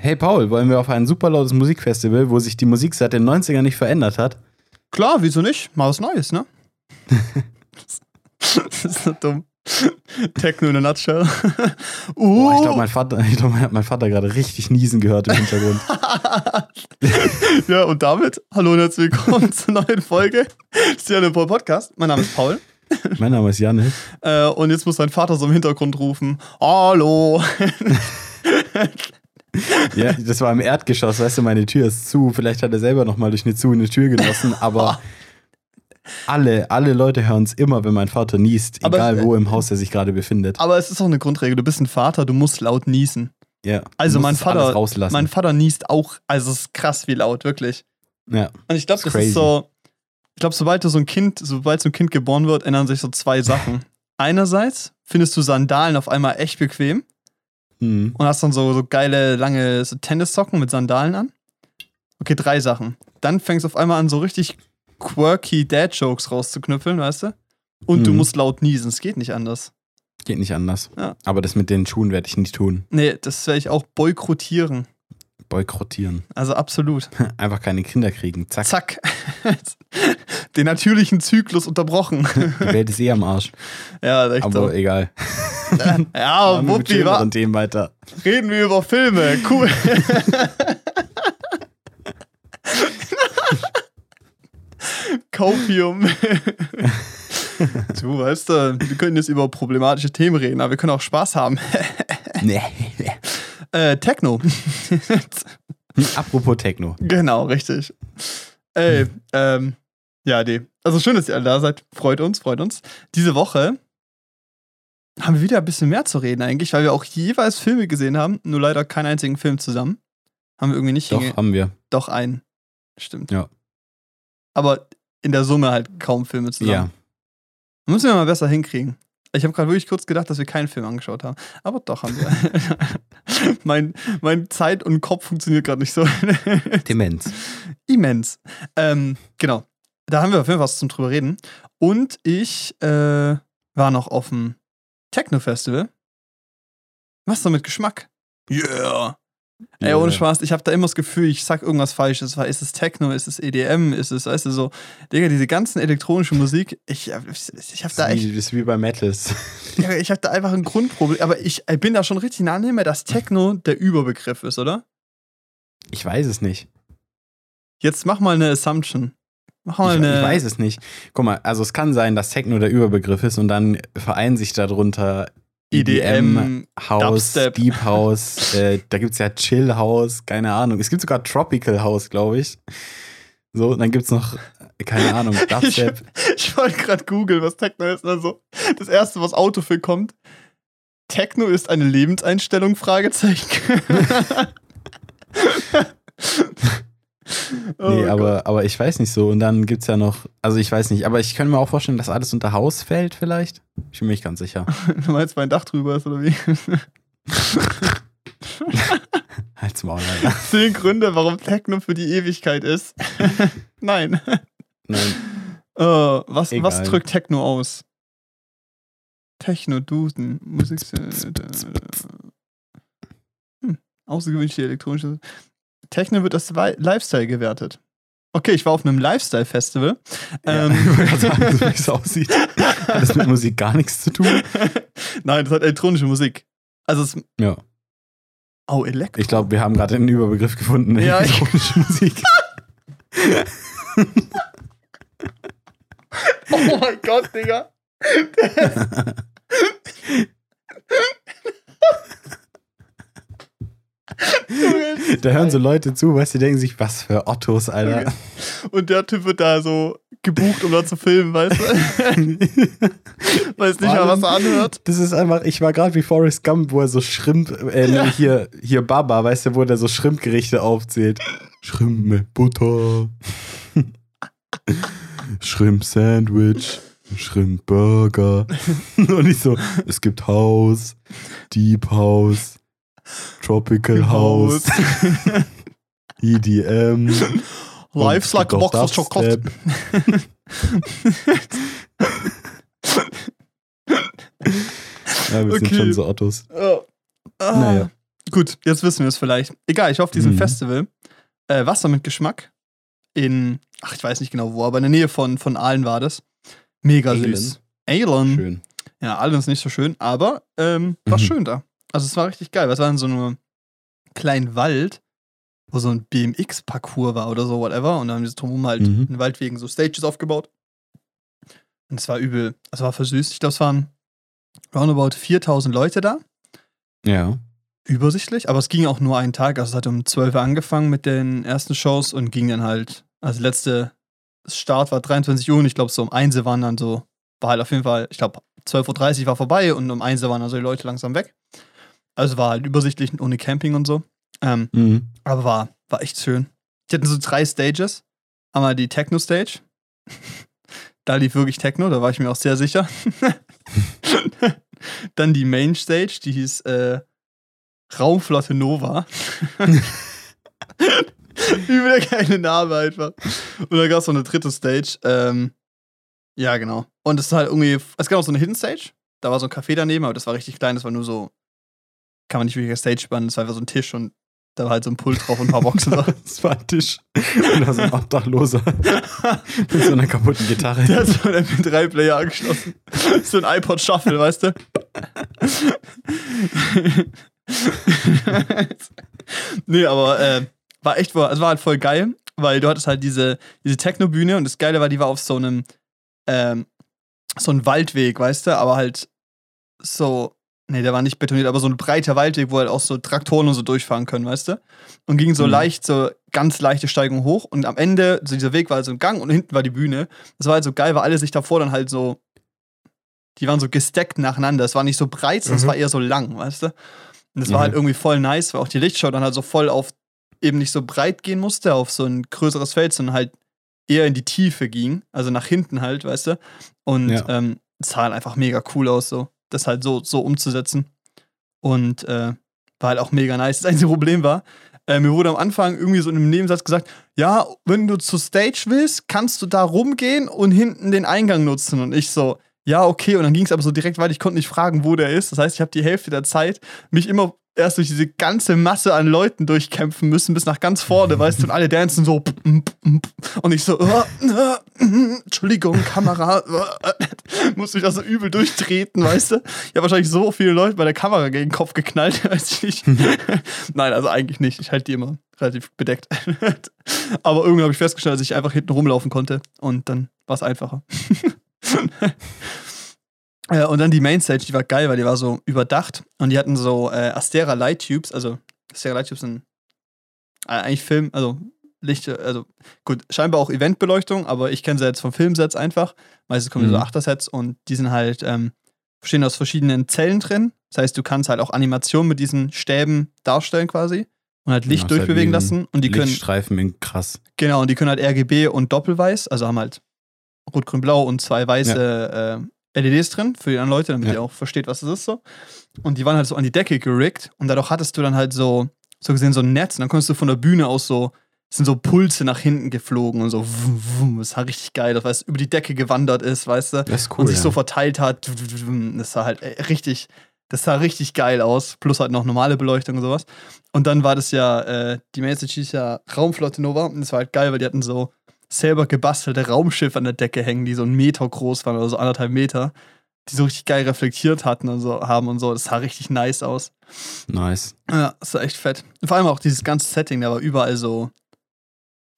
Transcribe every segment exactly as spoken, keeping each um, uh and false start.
hey Paul, wollen wir auf ein super lautes Musikfestival, wo sich die Musik seit den neunzigern nicht verändert hat? Klar, wieso nicht? Mal was Neues, ne? Das ist so dumm. Techno in a nutshell. uh. Boah, ich glaube, mein Vater, ich glaub, mein, mein Vater gerade richtig niesen gehört im Hintergrund. Ja, und damit, hallo und herzlich willkommen zur neuen Folge des Janne Paul Podcast. Mein Name ist Paul. Mein Name ist Janne. Äh, und jetzt muss mein Vater so im Hintergrund rufen: Hallo! Ja, das war im Erdgeschoss, weißt du, meine Tür ist zu. Vielleicht hat er selber nochmal durch eine zu eine Tür genossen, aber alle, alle Leute hören es immer, wenn mein Vater niest, aber egal wo im Haus er sich gerade befindet. Aber es ist auch eine Grundregel, du bist ein Vater, du musst laut niesen. Ja, also mein Vater, mein Vater niest auch, also es ist krass wie laut, wirklich. Ja. Und ich glaube, das ist so, ich glaube, sobald du so ein Kind, sobald so ein Kind geboren wird, ändern sich so zwei Sachen. Einerseits findest du Sandalen auf einmal echt bequem. Mhm. Und hast dann so, so geile, lange so Tennissocken mit Sandalen an. Okay, drei Sachen. Dann fängst du auf einmal an, so richtig quirky Dad-Jokes rauszuknüpfeln, weißt du? Und mhm. du musst laut niesen, es geht nicht anders. Geht nicht anders. Ja. Aber das mit den Schuhen werde ich nicht tun. Nee, das werde ich auch boykottieren. Boykottieren. Also absolut. Einfach keine Kinder kriegen, zack. Zack. Den natürlichen Zyklus unterbrochen. Die Welt ist eh am Arsch. Ja, echt. Aber so. Egal. Ja, Wuppi, wa- Themen weiter. Reden wir über Filme, cool. Copium. Du, weißt du, wir können jetzt über problematische Themen reden, aber wir können auch Spaß haben. Nee. Äh, Techno. Apropos Techno. Genau, richtig. Ey, ähm, ja, nee. Also schön, dass ihr alle da seid. Freut uns, freut uns. Diese Woche haben wir wieder ein bisschen mehr zu reden eigentlich, weil wir auch jeweils Filme gesehen haben, nur leider keinen einzigen Film zusammen. Haben wir irgendwie nicht. Doch, hinge- haben wir. Doch, einen. Stimmt. Ja. Aber in der Summe halt kaum Filme zusammen. Ja. Müssen wir mal besser hinkriegen. Ich habe gerade wirklich kurz gedacht, dass wir keinen Film angeschaut haben. Aber doch haben wir. mein, mein Zeit und Kopf funktioniert gerade nicht so. Demenz. Immens. Ähm, genau. Da haben wir auf jeden Fall was zum drüber reden. Und ich äh, war noch auf dem Techno-Festival. Was da mit Geschmack? Yeah! Ey, ohne Spaß, ich habe da immer das Gefühl, ich sag irgendwas Falsches. Ist es Techno, ist es E D M, ist es, weißt du, so, Digga, diese ganzen elektronische Musik, ich, ich, ich hab da echt... Das ist wie bei Metals. Digga, ich hab da einfach ein Grundproblem, aber ich bin da schon richtig nah an dem, dass Techno der Überbegriff ist, oder? Ich weiß es nicht. Jetzt mach mal eine Assumption. Mach mal ich, eine... ich weiß es nicht. Guck mal, also es kann sein, dass Techno der Überbegriff ist und dann vereinen sich darunter... E D M, House, Dubstep. Deep House, äh, da gibt's ja Chill House, keine Ahnung. Es gibt sogar Tropical House, glaube ich. So, und dann gibt's noch, keine Ahnung, Dubstep. Ich, ich wollte gerade googeln, was Techno ist. Also, das erste, was Autofill kommt, Techno ist eine Lebenseinstellung? Fragezeichen. Oh nee, aber, aber ich weiß nicht so. Und dann gibt's ja noch, also ich weiß nicht, aber ich könnte mir auch vorstellen, dass alles unter Haus fällt vielleicht. Ich bin mir nicht ganz sicher. Du meinst, mein Dach drüber ist, oder wie? Halt's Maul, Alter. Zehn Gründe, warum Techno für die Ewigkeit ist. Nein. Nein. Oh, was, was drückt Techno aus? Techno, Dusen, Musik. Hm, außergewöhnliche elektronische... Techno wird als Lifestyle gewertet. Okay, ich war auf einem Lifestyle-Festival. Ja, ähm, ich wollte gerade sagen, so wie es aussieht. Hat das mit Musik gar nichts zu tun? Nein, das hat elektronische Musik. Also es... Ja. Oh, Elektro. Ich glaube, wir haben gerade einen Überbegriff gefunden. Ja, elektronische ich- Musik. Oh mein Gott, Digga. Da hören so Leute zu, weißt du, die denken sich, was für Ottos, Alter. Und der Typ wird da so gebucht, um da zu filmen, weißt du? Weiß nicht mal, was er anhört. Das ist einfach, ich war gerade wie Forrest Gump, wo er so Schrimp, äh, ja. hier, hier Baba, weißt du, wo der so Schrimpgerichte aufzählt. Schrimp mit Butter. Schrimp-Sandwich. Schrimp-Burger. Und ich so, es gibt House, Deep House. Tropical House, E D M, Life's like a box of chocolate. Ja, wir okay. sind schon so Ottos. Oh. Ah. Naja. Gut, jetzt wissen wir es vielleicht. Egal, ich hoffe, diesen mhm. Festival. Äh, Wasser mit Geschmack in, ach, ich weiß nicht genau wo, aber in der Nähe von, von Aalen war das. Mega Aalen. Süß. Aalen. Schön. Ja, Aalen ist nicht so schön, aber ähm, war mhm. schön da. Also es war richtig geil, weil es war in so einem kleinen Wald, wo so ein B M X-Parcours war oder so, whatever. Und dann haben die drumherum halt mhm. in Waldwegen so Stages aufgebaut. Und es war übel, also war versüßt. Ich glaube, es waren roundabout viertausend Leute da. Ja. Übersichtlich, aber es ging auch nur einen Tag. Also es hat um zwölf Uhr angefangen mit den ersten Shows und ging dann halt, also der letzte Start war dreiundzwanzig Uhr und ich glaube, so um eins Uhr waren dann so, war halt auf jeden Fall, ich glaube, zwölf Uhr dreißig war vorbei und um eins Uhr waren also die Leute langsam weg. Also war halt übersichtlich, ohne Camping und so. Ähm, mhm. Aber war, war echt schön. Die hatten so drei Stages. Einmal die Techno-Stage. Da lief wirklich Techno, da war ich mir auch sehr sicher. Dann die Main Stage, die hieß äh, Raumflotte Nova. Übel keine Name einfach. Und dann gab es noch eine dritte Stage. Ähm, ja, genau. Und es ist halt irgendwie, es gab auch so eine Hidden Stage. Da war so ein Café daneben, aber das war richtig klein. Das war nur so, kann man nicht wirklich eine Stage spannen. Das war einfach so ein Tisch und da war halt so ein Pult drauf und ein paar Boxen drauf. Das war ein Tisch. Und da so ein Obdachloser. Mit so einer kaputten Gitarre. Der hat so einen M P drei Player angeschlossen. So ein iPod Shuffle, weißt du? Nee, aber äh, war echt, also war halt voll geil, weil du hattest halt diese, diese Techno-Bühne und das Geile war, die war auf so einem ähm, so einem Waldweg, weißt du? Aber halt so, nee, der war nicht betoniert, aber so ein breiter Waldweg, wo halt auch so Traktoren und so durchfahren können, weißt du? Und ging so mhm. leicht, so ganz leichte Steigung hoch. Und am Ende, so dieser Weg war halt so ein Gang und hinten war die Bühne. Das war halt so geil, weil alle sich davor dann halt so, die waren so gesteckt nacheinander. Es war nicht so breit, sondern mhm. es war eher so lang, weißt du? Und das mhm. war halt irgendwie voll nice, weil auch die Lichtshow dann halt so voll auf, eben nicht so breit gehen musste, auf so ein größeres Feld, sondern halt eher in die Tiefe ging. Also nach hinten halt, weißt du? Und es ja. ähm, sah halt einfach mega cool aus, so. Das halt so, so umzusetzen. Und äh, war halt auch mega nice. Das einzige Problem war, äh, mir wurde am Anfang irgendwie so in einem Nebensatz gesagt, ja, wenn du zur Stage willst, kannst du da rumgehen und hinten den Eingang nutzen. Und ich so, ja, okay. Und dann ging es aber so direkt weiter. Ich konnte nicht fragen, wo der ist. Das heißt, ich habe die Hälfte der Zeit mich immer erst durch diese ganze Masse an Leuten durchkämpfen müssen, bis nach ganz vorne, weißt du, und alle dancen so und ich so, oh, oh, Entschuldigung, Kamera, oh, muss mich da so übel durchtreten, weißt du. Ich habe wahrscheinlich so viele Leute bei der Kamera gegen den Kopf geknallt, weiß ich nicht. Nein, also eigentlich nicht. Ich halte die immer relativ bedeckt. Aber irgendwann habe ich festgestellt, dass ich einfach hinten rumlaufen konnte und dann war es einfacher. Und dann die Mainstage, die war geil, weil die war so überdacht und die hatten so äh, Astera Light Tubes, also Astera Light Tubes sind eigentlich Film, also Licht, also gut, scheinbar auch Eventbeleuchtung, aber ich kenne sie jetzt von Filmsets einfach, meistens kommen mhm. so Achtersets und die sind halt, ähm, bestehen aus verschiedenen Zellen drin, das heißt, du kannst halt auch Animationen mit diesen Stäben darstellen quasi und halt Licht ja, durchbewegen halt lassen und die können Lichtstreifen in krass. Genau, und die können halt R G B und Doppelweiß, also haben halt Rot, Grün, Blau und zwei weiße ja. äh, L E Ds drin, für die anderen Leute, damit ja. ihr auch versteht, was das ist so. Und die waren halt so an die Decke gerickt und dadurch hattest du dann halt so, so gesehen so ein Netz und dann konntest du von der Bühne aus so, sind so Pulse nach hinten geflogen und so wum, wum, das war richtig geil, das, weil es über die Decke gewandert ist, weißt du, das ist cool, und sich ja. so verteilt hat, das sah halt richtig, das sah richtig geil aus, plus halt noch normale Beleuchtung und sowas. Und dann war das ja, äh, die Message hieß ja Raumflotte Nova und das war halt geil, weil die hatten so selber gebastelte Raumschiffe an der Decke hängen, die so einen Meter groß waren oder so anderthalb Meter, die so richtig geil reflektiert hatten und so haben und so. Das sah richtig nice aus. Nice. Ja, das sah echt fett. Und vor allem auch dieses ganze Setting, da war überall so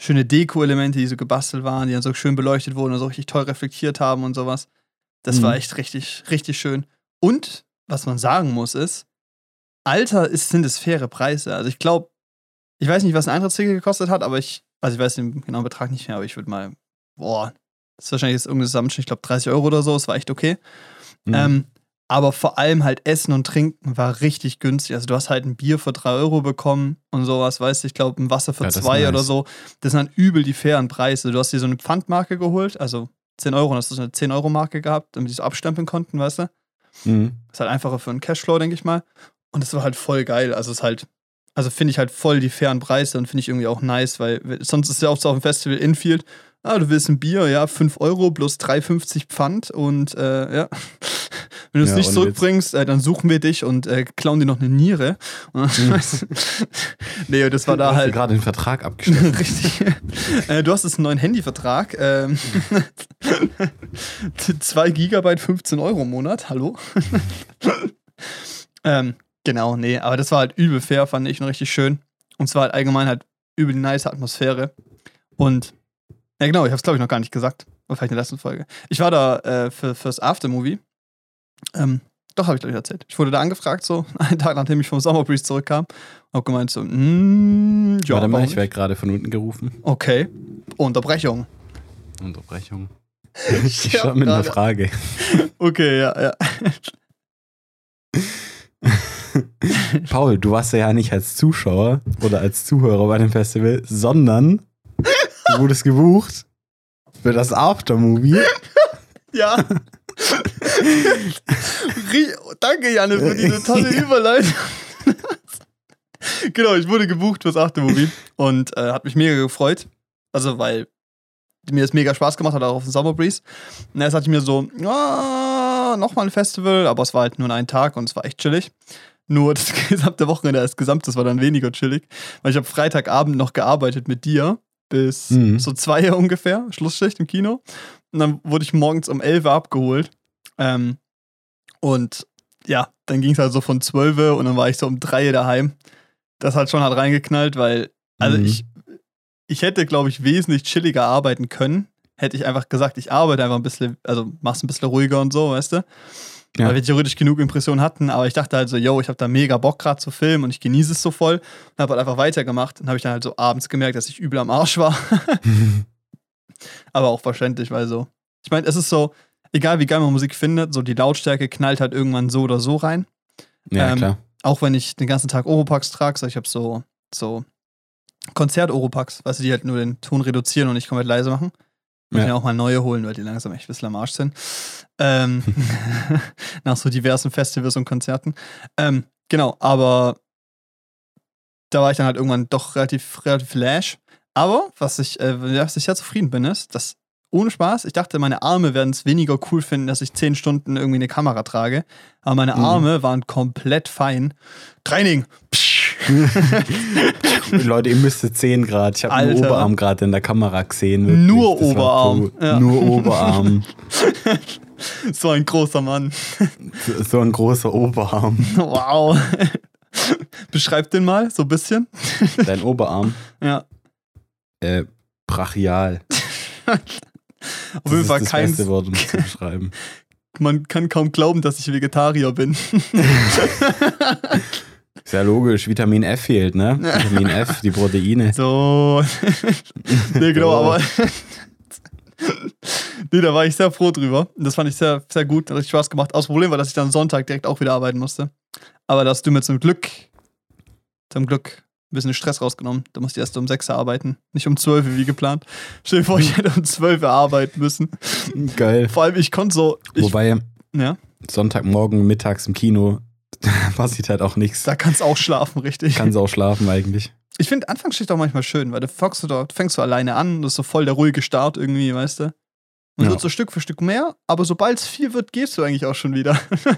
schöne Deko-Elemente, die so gebastelt waren, die dann so schön beleuchtet wurden und so richtig toll reflektiert haben und sowas. Das mhm. war echt richtig, richtig schön. Und, was man sagen muss, ist, Alter, ist, sind es faire Preise. Also ich glaube, ich weiß nicht, was ein Eintrittsticket gekostet hat, aber ich Also, ich weiß den genauen Betrag nicht mehr, aber ich würde mal, boah, das ist wahrscheinlich jetzt irgendein Zusammenschnitt, ich glaube dreißig Euro oder so, es war echt okay. Mhm. Ähm, aber vor allem halt Essen und Trinken war richtig günstig. Also, du hast halt ein Bier für drei Euro bekommen und sowas, weißt du, ich glaube ein Wasser für ja, zwei nice. Oder so. Das sind dann übel die fairen Preise. Du hast dir so eine Pfandmarke geholt, also zehn Euro, und hast du so eine zehn Euro Marke gehabt, damit die so abstempeln konnten, weißt du. Mhm. Ist halt einfacher für einen Cashflow, denke ich mal. Und das war halt voll geil. Also, es ist halt. Also finde ich halt voll die fairen Preise und finde ich irgendwie auch nice, weil sonst ist ja oft so auf dem Festival Infield, ah, du willst ein Bier, ja, fünf Euro plus drei Euro fünfzig Pfand und äh, ja, Wenn du es ja, nicht zurückbringst, äh, dann suchen wir dich und äh, klauen dir noch eine Niere. Nee, das war da halt... Du hast dir gerade den Vertrag abgeschlossen. Richtig. Äh, du hast jetzt einen neuen Handyvertrag. Ähm, zwei Gigabyte, fünfzehn Euro im Monat. Hallo? ähm, genau, nee. Aber das war halt übel fair, fand ich, und richtig schön. Und zwar halt allgemein halt übel die nice Atmosphäre. Und ja genau, ich hab's glaube ich noch gar nicht gesagt. Oder vielleicht in der letzten Folge. Ich war da äh, für, fürs Aftermovie. Ähm, doch, habe ich glaube ich erzählt. Ich wurde da angefragt, so einen Tag nachdem ich vom Summer Breeze zurückkam. Hab gemeint so, mmm, ja, warte mal, ich werde gerade von unten gerufen. Okay. Unterbrechung. Unterbrechung. Ich, ich stand mit einer Frage. Okay, ja, ja. Paul, du warst ja nicht als Zuschauer oder als Zuhörer bei dem Festival, sondern du wurdest gebucht für das Aftermovie. Ja. Danke, Janne, für diese tolle Überleitung. Genau, ich wurde gebucht fürs Aftermovie und äh, hat mich mega gefreut. Also, weil mir das mega Spaß gemacht hat, auch auf dem Summer Breeze. Und erst hatte ich mir so, ah, nochmal ein Festival, aber es war halt nur ein Tag und es war echt chillig. Nur das gesamte Wochenende als Gesamtes war dann weniger chillig, weil ich habe Freitagabend noch gearbeitet mit dir bis mhm. so zwei ungefähr, Schlussschicht im Kino. Und dann wurde ich morgens um elf abgeholt. Ähm, und ja, dann ging es halt so von zwölf und dann war ich so um drei daheim. Das hat schon hart reingeknallt, weil, also mhm. ich, ich hätte, glaube ich, wesentlich chilliger arbeiten können. Hätte ich einfach gesagt, ich arbeite einfach ein bisschen, also mach's ein bisschen ruhiger und so, weißt du? Ja. Weil wir theoretisch genug Impressionen hatten, aber ich dachte halt so, yo, ich habe da mega Bock gerade zu filmen und ich genieße es so voll und habe halt einfach weitergemacht und habe ich dann halt so abends gemerkt, dass ich übel am Arsch war. Aber auch verständlich, weil so, ich meine, es ist so, egal wie geil man Musik findet, so die Lautstärke knallt halt irgendwann so oder so rein. Ja, ähm, klar. Auch wenn ich den ganzen Tag Oropax trage, so ich habe so, so Konzert-Oropax, weißt du, die halt nur den Ton reduzieren und nicht komplett leise machen. Ich ja. kann auch mal neue holen, weil die langsam echt ein bisschen am Arsch sind. Ähm, nach so diversen Festivals und Konzerten. Ähm, genau, aber da war ich dann halt irgendwann doch relativ, relativ lasch. Aber was ich, äh, was ich sehr zufrieden bin, ist, dass ohne Spaß, ich dachte, meine Arme werden es weniger cool finden, dass ich zehn Stunden irgendwie eine Kamera trage. Aber meine Arme mhm. waren komplett fein. Training! Leute, ihr müsst es sehen gerade. Ich habe einen Oberarm gerade in der Kamera gesehen. Wirklich. Nur das Oberarm. Ja. Nur Oberarm. So ein großer Mann. So, so ein großer Oberarm. Wow. Beschreib den mal, so ein bisschen. Dein Oberarm? Ja. Äh, brachial. Auf jeden Fall kein. Das ist das beste Wort, um es zu beschreiben. Man kann kaum glauben, dass ich Vegetarier bin. Ist ja logisch, Vitamin F fehlt, ne? Vitamin F, die Proteine. So. Nee, genau, oh. aber. Nee, da war ich sehr froh drüber. Das fand ich sehr, sehr gut, hat richtig Spaß gemacht. Aber das Problem war, dass ich dann Sonntag direkt auch wieder arbeiten musste. Aber da hast du mir zum Glück, zum Glück, ein bisschen Stress rausgenommen. Da musste ich erst um sechs Uhr arbeiten, nicht um zwölf Uhr wie geplant. Stell dir vor, ich hätte um zwölf Uhr arbeiten müssen. Geil. Vor allem, ich konnte so. Ich, Wobei, ja? Sonntagmorgen, mittags im Kino. Da passiert halt auch nichts. Da kannst du auch schlafen, richtig. Kannst du auch schlafen, eigentlich. Ich finde Anfangsschicht auch manchmal schön, weil du fängst du, dort, fängst du alleine an, das ist so voll der ruhige Start irgendwie, weißt du. Und ja. wird so Stück für Stück mehr, aber sobald es viel wird, gehst du eigentlich auch schon wieder. Ja.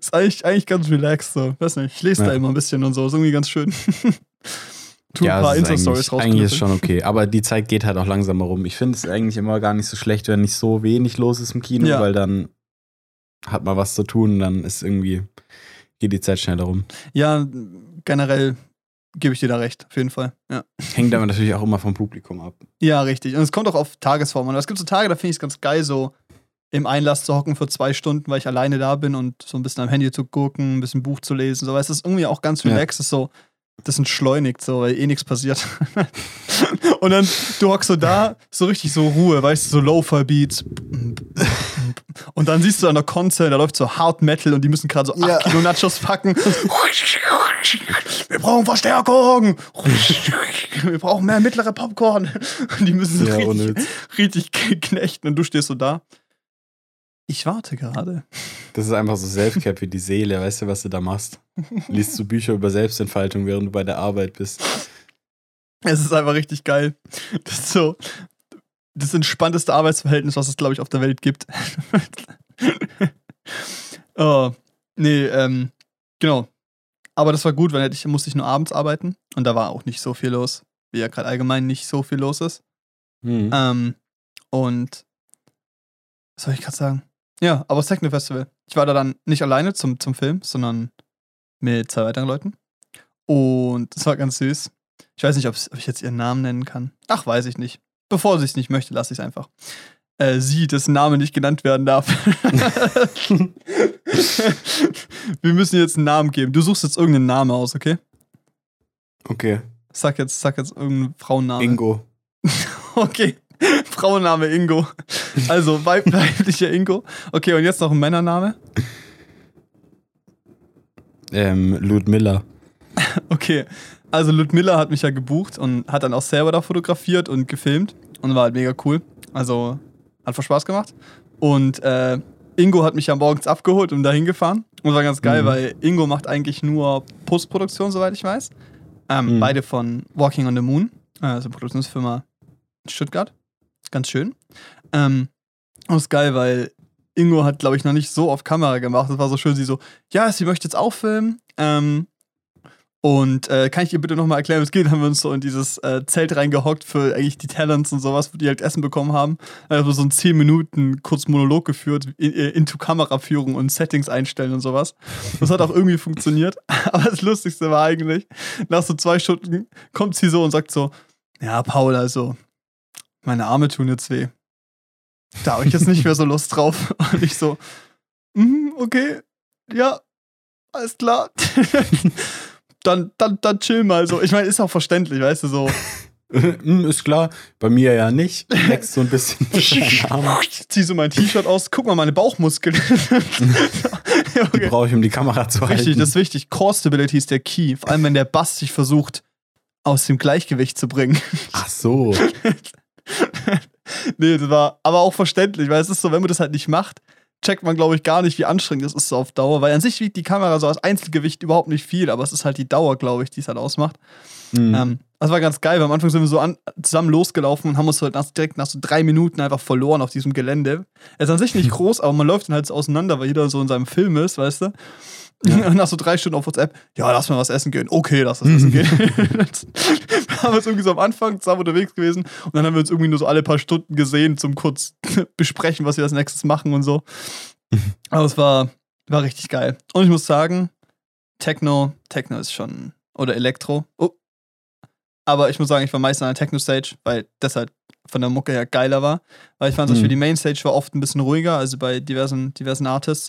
Ist eigentlich, eigentlich ganz relaxed, so. Weiß nicht, ich lese ja. da immer ein bisschen und so, ist irgendwie ganz schön. Tu ja, ein paar Insta-Stories raus. Eigentlich ist schon okay, aber die Zeit geht halt auch langsamer rum. Ich finde es eigentlich immer gar nicht so schlecht, wenn nicht so wenig los ist im Kino, ja. weil dann hat mal was zu tun, dann ist irgendwie, geht die Zeit schneller rum. Ja, generell gebe ich dir da recht, auf jeden Fall. Ja. Hängt aber natürlich auch immer vom Publikum ab. Ja, richtig. Und es kommt auch auf Tagesform an. Es gibt so Tage, da finde ich es ganz geil, so im Einlass zu hocken für zwei Stunden, weil ich alleine da bin und so ein bisschen am Handy zu gucken, ein bisschen Buch zu lesen. So, weißt du, das ist irgendwie auch ganz relaxed. Ja. Das ist so, das entschleunigt so, weil eh nichts passiert. Und dann, du hockst so da, so richtig so Ruhe, weißt du, so Lo-Fi-Beats. Und dann siehst du an der Konzert, da läuft so Hard Metal und die müssen gerade so acht ja. Kilo Nachos packen. Wir brauchen Verstärkung. Wir brauchen mehr mittlere Popcorn. Und die müssen so ja, richtig, richtig knechten. Und du stehst so da. Ich warte gerade. Das ist einfach so Selfcare für die Seele. Weißt du, was du da machst? Liest du Bücher über Selbstentfaltung, während du bei der Arbeit bist. Es ist einfach richtig geil. Das ist so... Das entspannteste Arbeitsverhältnis, was es, glaube ich, auf der Welt gibt. Oh, nee, ähm, genau. Aber das war gut, weil ich musste ich nur abends arbeiten und da war auch nicht so viel los, wie ja gerade allgemein nicht so viel los ist. Mhm. Ähm, und was soll ich gerade sagen? Ja, aber das Techno-Festival. Ich war da dann nicht alleine zum, zum Film, sondern mit zwei weiteren Leuten. Und das war ganz süß. Ich weiß nicht, ob ich jetzt ihren Namen nennen kann. Ach, weiß ich nicht. Bevor sie es nicht möchte, lasse ich es einfach. Äh, sie, dessen Name nicht genannt werden darf. Wir müssen jetzt einen Namen geben. Du suchst jetzt irgendeinen Namen aus, okay? Okay. Sag jetzt, sag jetzt irgendeinen Frauennamen. Ingo. Okay. Frauenname Ingo. Also weib- weiblicher Ingo. Okay, und jetzt noch ein Männername. Ähm, Ludmilla. Okay. Also Ludmilla hat mich ja gebucht und hat dann auch selber da fotografiert und gefilmt und war halt mega cool. Also hat voll Spaß gemacht. Und äh, Ingo hat mich ja morgens abgeholt und da hingefahren. Und war ganz geil, mhm. weil Ingo macht eigentlich nur Postproduktion, soweit ich weiß. Ähm, mhm. Beide von Walking on the Moon, also Produktionsfirma in Stuttgart. Ganz schön. Ähm, und ist geil, weil Ingo hat, glaube ich, noch nicht so auf Kamera gemacht. Das war so schön, sie so, ja, sie möchte jetzt auch filmen. Ähm, und äh, kann ich ihr bitte nochmal erklären, was geht? Dann haben wir uns so in dieses äh, Zelt reingehockt für eigentlich die Talents und sowas, wo die halt Essen bekommen haben. Da haben wir so einen zehn Minuten kurz Monolog geführt, in, into Kameraführung und Settings einstellen und sowas. Das hat auch irgendwie funktioniert. Aber das Lustigste war eigentlich, nach so zwei Stunden kommt sie so und sagt so, ja, Paul, also meine Arme tun jetzt weh. Da habe ich jetzt nicht mehr so Lust drauf. Und ich so, mm, okay, ja, alles klar. dann, dann, dann chill mal so. Ich meine, ist auch verständlich, weißt du, so. Ist klar, bei mir ja nicht. Wächst so ein bisschen. Zieh so mein T-Shirt aus, guck mal meine Bauchmuskeln. Okay. Die brauche ich, um die Kamera zu halten. Richtig, das ist wichtig. Core Stability ist der Key. Vor allem, wenn der Bass sich versucht, aus dem Gleichgewicht zu bringen. Ach so. Nee, das war aber auch verständlich, weil es ist so, wenn man das halt nicht macht, checkt man, glaube ich, gar nicht, wie anstrengend das ist so auf Dauer, weil an sich wiegt die Kamera so als Einzelgewicht überhaupt nicht viel, aber es ist halt die Dauer, glaube ich, die es halt ausmacht. Mhm. Ähm, das war ganz geil, weil am Anfang sind wir so an, zusammen losgelaufen und haben uns halt nach, direkt nach so drei Minuten einfach verloren auf diesem Gelände. Es ist an sich nicht groß, aber man läuft dann halt so auseinander, weil jeder so in seinem Film ist, weißt du? Ja. Nach so drei Stunden auf WhatsApp, ja, lass mal was essen gehen. Okay, lass das essen gehen. Wir haben uns irgendwie so am Anfang zusammen unterwegs gewesen und dann haben wir uns irgendwie nur so alle paar Stunden gesehen, zum kurz besprechen, was wir als nächstes machen und so. Aber es war, war richtig geil. Und ich muss sagen, Techno, Techno ist schon, oder Elektro. Oh. Aber ich muss sagen, ich war meistens an der Techno-Stage, weil das halt von der Mucke her geiler war. Weil ich fand, dass mhm. für die Main-Stage war oft ein bisschen ruhiger, also bei diversen, diversen Artists.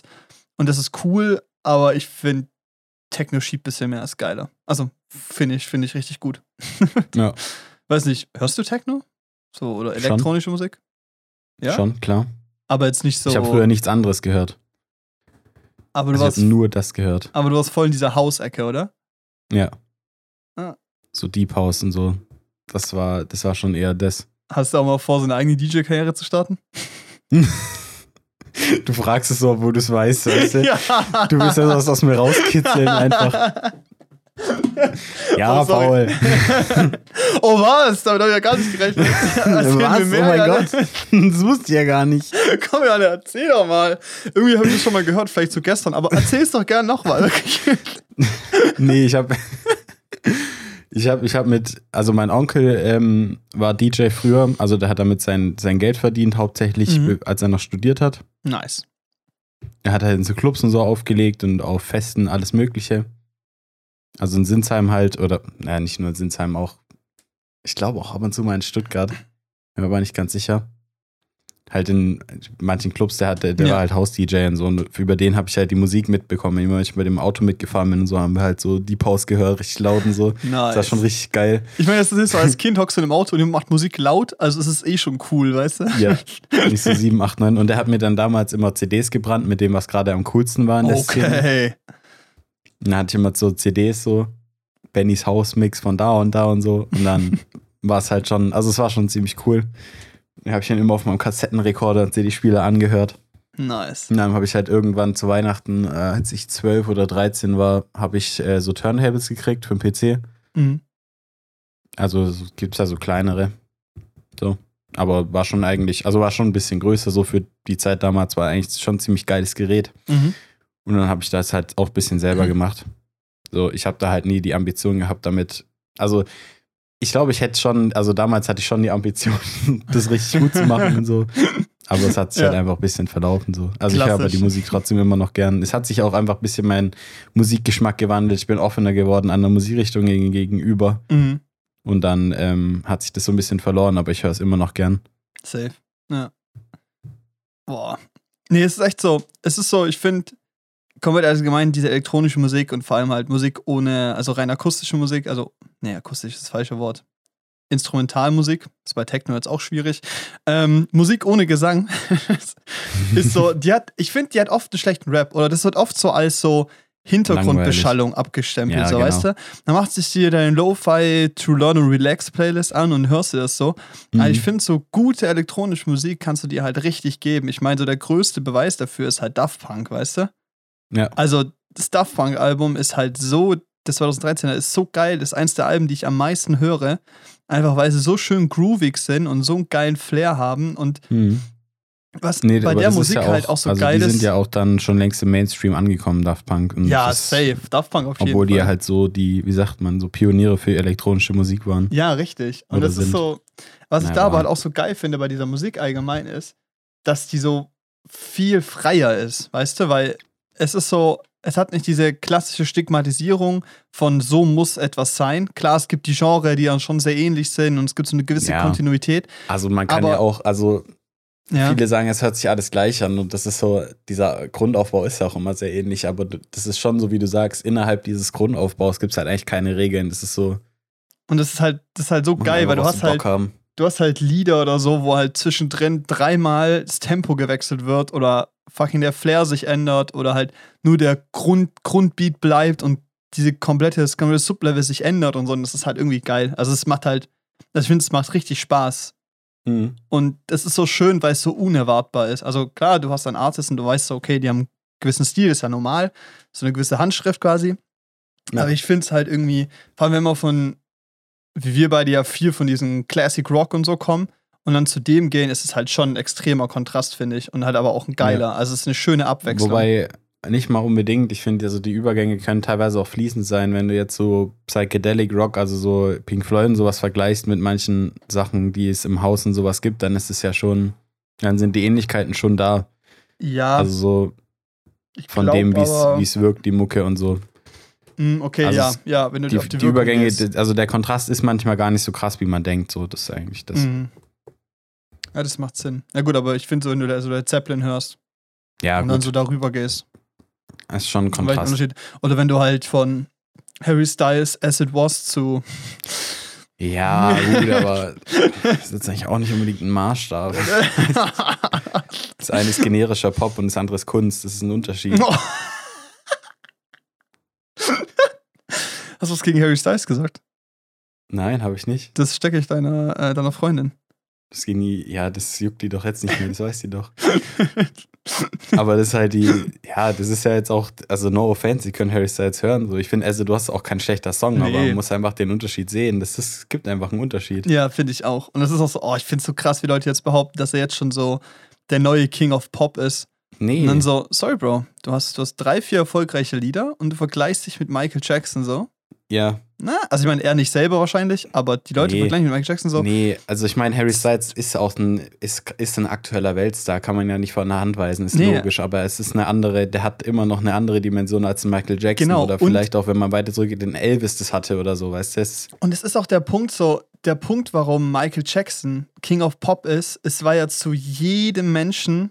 Und das ist cool, aber ich finde, Techno schiebt ein bisschen mehr als geiler. Also, finde ich, finde ich richtig gut. Ja. Weiß nicht, hörst du Techno? So, oder elektronische Schon. Musik? Ja. Schon, klar. Aber jetzt nicht so. Ich habe früher nichts anderes gehört. Aber du also warst. Ich habe nur das gehört. Aber du warst voll in dieser House-Ecke, oder? Ja. Ah. So Deep House und so. Das war, das war schon eher das. Hast du auch mal vor, so eine eigene D J-Karriere zu starten? Du fragst es so, wo du es weißt, weißt du? Ja. Du willst ja was aus mir rauskitzeln einfach. Ja, oh, Paul. Oh was, damit habe ich ja gar nicht gerechnet. Was? Mehr, oh mein ja, Gott, das wusste ich ja gar nicht. Komm, Janne, erzähl doch mal. Irgendwie habe ich das schon mal gehört, vielleicht zu gestern, aber erzähl's doch gerne nochmal. Nee, ich habe... Ich habe ich hab mit, also mein Onkel ähm, war D J früher, also der hat damit sein, sein Geld verdient, hauptsächlich, mhm. als er noch studiert hat. Nice. Er hat halt in so Clubs und so aufgelegt und auf Festen, alles Mögliche. Also in Sinsheim halt, oder, naja, nicht nur in Sinsheim, auch, ich glaube auch ab und zu mal in Stuttgart, bin mir aber nicht ganz sicher. Halt in manchen Clubs, der, hat, der ja. war halt Haus-D J und so, und über den habe ich halt die Musik mitbekommen. Immer wenn ich mit dem Auto mitgefahren bin und so, haben wir halt so Deep House gehört, richtig laut und so. Nice. Das war schon richtig geil. Ich meine, das ist so, als Kind hockst du in dem Auto und macht Musik laut, also es ist eh schon cool, weißt du? Ja, nicht so sieben, acht, neun. Und der hat mir dann damals immer C Ds gebrannt, mit dem, was gerade am coolsten war in der Szene. Okay. Und dann hatte ich immer so C Ds, so Bennys House-Mix von da und da und so. Und dann war es halt schon, also es war schon ziemlich cool. Habe ich dann immer auf meinem Kassettenrekorder und C D-Spieler angehört. Nice. Und dann habe ich halt irgendwann zu Weihnachten, äh, als ich zwölf oder dreizehn war, habe ich äh, so Turntables gekriegt für den P C. Mhm. Also gibt's da so kleinere. So. Aber war schon eigentlich, also war schon ein bisschen größer, so für die Zeit damals, war eigentlich schon ein ziemlich geiles Gerät. Mhm. Und dann habe ich das halt auch ein bisschen selber mhm. gemacht. So, ich habe da halt nie die Ambition gehabt damit, also ich glaube, ich hätte schon, also damals hatte ich schon die Ambition, das richtig gut zu machen und so. Aber es hat sich ja. halt einfach ein bisschen verlaufen. So. Also Klassisch. Ich höre die Musik trotzdem immer noch gern. Es hat sich auch einfach ein bisschen mein Musikgeschmack gewandelt. Ich bin offener geworden an der Musikrichtung gegenüber. Mhm. Und dann ähm, hat sich das so ein bisschen verloren, aber ich höre es immer noch gern. Safe, ja. Boah. Nee, es ist echt so. Es ist so, ich finde, komplett allgemein diese elektronische Musik und vor allem halt Musik ohne, also rein akustische Musik, also, nee, akustisch ist das falsche Wort. Instrumentalmusik, ist bei Techno jetzt auch schwierig. Ähm, Musik ohne Gesang ist so, die hat, ich finde, die hat oft einen schlechten Rap oder das wird oft so als so Hintergrundbeschallung abgestempelt, ja, so genau. Weißt du. Dann macht sich dir deine Lo-Fi To Learn and Relax Playlist an und hörst dir das so. Mhm. Also ich finde, so gute elektronische Musik kannst du dir halt richtig geben. Ich meine, so der größte Beweis dafür ist halt Daft Punk, weißt du. Ja. Also das Daft Punk Album ist halt so, das zweitausenddreizehner ist so geil, das ist eins der Alben, die ich am meisten höre, einfach weil sie so schön groovig sind und so einen geilen Flair haben und hm. was nee, bei der Musik ja auch, halt auch so also geil ist. Die sind ja auch dann schon längst im Mainstream angekommen, Daft Punk. Und ja, das, safe, Daft Punk auf jeden Fall. Obwohl die halt so die, wie sagt man, so Pioniere für elektronische Musik waren. Ja, richtig. Und das sind. Ist so, was naja, ich da aber halt auch so geil finde bei dieser Musik allgemein ist, dass die so viel freier ist, weißt du, weil es ist so, es hat nicht diese klassische Stigmatisierung von so muss etwas sein. Klar, es gibt die Genre, die dann schon sehr ähnlich sind und es gibt so eine gewisse ja. Kontinuität. Also man kann aber, ja auch, also ja. viele sagen, es hört sich alles gleich an und das ist so, dieser Grundaufbau ist ja auch immer sehr ähnlich, aber das ist schon so, wie du sagst, innerhalb dieses Grundaufbaus gibt es halt eigentlich keine Regeln, das ist so. Und das ist halt, das ist halt so geil, weil du hast halt, du hast halt Lieder oder so, wo halt zwischendrin dreimal das Tempo gewechselt wird oder fucking der Flair sich ändert oder halt nur der Grund, Grundbeat bleibt und diese komplette, das komplette Sublevel sich ändert und so. Und das ist halt irgendwie geil. Also es macht halt, ich finde, es macht richtig Spaß. Mhm. Und das ist so schön, weil es so unerwartbar ist. Also klar, du hast einen Artist und du weißt so, okay, die haben einen gewissen Stil, ist ja normal. So eine gewisse Handschrift quasi. Ja. Aber ich finde es halt irgendwie, vor allem wenn man von, wie wir beide ja viel von diesem Classic Rock und so kommen, und dann zu dem gehen, ist es halt schon ein extremer Kontrast, finde ich. Und halt aber auch ein geiler. Ja. Also es ist eine schöne Abwechslung. Wobei, nicht mal unbedingt. Ich finde, also die Übergänge können teilweise auch fließend sein, wenn du jetzt so Psychedelic Rock, also so Pink Floyd und sowas vergleichst mit manchen Sachen, die es im Haus und sowas gibt, dann ist es ja schon, dann sind die Ähnlichkeiten schon da. Ja. Also so von glaub, dem, wie es wirkt, die Mucke und so. Okay, also ja, ja, wenn du die, auf die, die Übergänge, gehst. Also der Kontrast ist manchmal gar nicht so krass, wie man denkt. So, das ist eigentlich das. Mhm. Ja, das macht Sinn. Ja gut, aber ich finde so, wenn du so Led Zeppelin hörst ja, und gut. dann so darüber gehst. Das ist schon ein Kontrast. Unterschied. Oder wenn du halt von Harry Styles As It Was zu ja, gut, aber das ist jetzt eigentlich auch nicht unbedingt ein Maßstab. Das eine ist generischer Pop und das andere ist Kunst. Das ist ein Unterschied. Oh. Hast du was gegen Harry Styles gesagt? Nein, habe ich nicht. Das stecke ich deiner, äh, deiner Freundin. Das ging nie, ja, das juckt die doch jetzt nicht mehr, das weiß die doch. Aber das ist halt die, ja, das ist ja jetzt auch, also no offense, sie können Harry Styles hören. So. Ich finde, also du hast auch kein schlechter Song, nee. Aber man muss einfach den Unterschied sehen. Das, ist, das gibt einfach einen Unterschied. Ja, finde ich auch. Und das ist auch so, oh, ich finde es so krass, wie Leute jetzt behaupten, dass er jetzt schon so der neue King of Pop ist. Nee. Und dann so, sorry, Bro, du hast, du hast drei, vier erfolgreiche Lieder und du vergleichst dich mit Michael Jackson so. Ja. Na, also ich meine, er nicht selber wahrscheinlich, aber die Leute nee. vergleichen mit Michael Jackson so. Nee, also ich meine, Harry Styles ist auch ein, ist, ist ein aktueller Weltstar, kann man ja nicht von der Hand weisen, ist nee. logisch, aber es ist eine andere, der hat immer noch eine andere Dimension als Michael Jackson genau. oder vielleicht und auch, wenn man weiter zurückgeht, den Elvis das hatte oder so, weißt du? Und es ist auch der Punkt so, der Punkt, warum Michael Jackson King of Pop ist, es war ja zu jedem Menschen,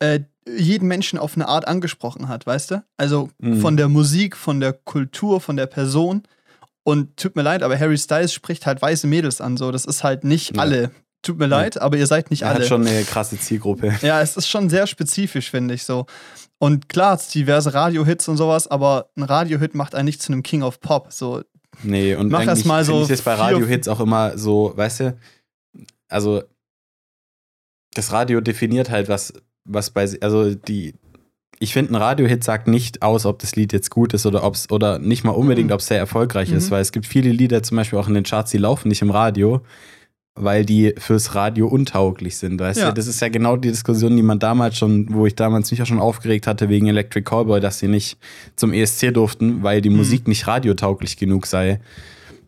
äh, jeden Menschen auf eine Art angesprochen hat, weißt du? Also mhm. von der Musik, von der Kultur, von der Person. Und tut mir leid, aber Harry Styles spricht halt weiße Mädels an, so. Das ist halt nicht ja. alle. Tut mir ja. leid, aber ihr seid nicht er alle. Er hat schon eine krasse Zielgruppe. Ja, es ist schon sehr spezifisch, finde ich so. Und klar, es diverse Radiohits und sowas, aber ein Radiohit macht einen nicht zu einem King of Pop, so. Nee, und mach das mal so. Ich das bei Radiohits auch immer so, weißt du? Also das Radio definiert halt was was bei, also die, ich finde, ein Radiohit sagt nicht aus, ob das Lied jetzt gut ist oder ob's, oder nicht mal unbedingt, ob es sehr erfolgreich mhm. ist, weil es gibt viele Lieder, zum Beispiel auch in den Charts, die laufen nicht im Radio, weil die fürs Radio untauglich sind, weißt ja. du? Das ist ja genau die Diskussion, die man damals schon, wo ich damals mich auch schon aufgeregt hatte wegen Electric Callboy, dass sie nicht zum E S C durften, weil die mhm. Musik nicht radiotauglich genug sei.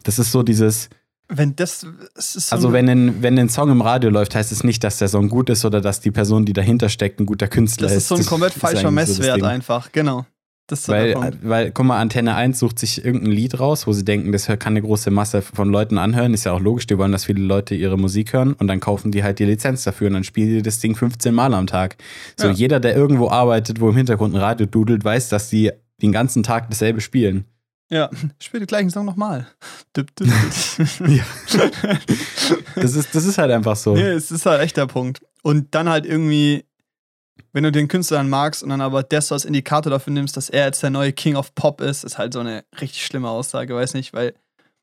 Das ist so dieses... Wenn das, das ist so also wenn ein, wenn ein Song im Radio läuft, heißt es nicht, dass der Song gut ist oder dass die Person, die dahinter steckt, ein guter Künstler ist. Das ist so ein komplett falscher Messwert einfach, genau. Das ist weil, weil, guck mal, Antenne eins sucht sich irgendein Lied raus, wo sie denken, das kann eine große Masse von Leuten anhören. Ist ja auch logisch, die wollen, dass viele Leute ihre Musik hören und dann kaufen die halt die Lizenz dafür und dann spielen die das Ding fünfzehn Mal am Tag. So, ja. Jeder, der irgendwo arbeitet, wo im Hintergrund ein Radio dudelt, weiß, dass die den ganzen Tag dasselbe spielen. Ja, spiel den gleichen Song nochmal. Ja. Das ist, das ist halt einfach so. Ja, es ist halt echt der Punkt. Und dann halt irgendwie, wenn du den Künstler dann magst und dann aber das als Indikator dafür nimmst, dass er jetzt der neue King of Pop ist, ist halt so eine richtig schlimme Aussage, weiß nicht, weil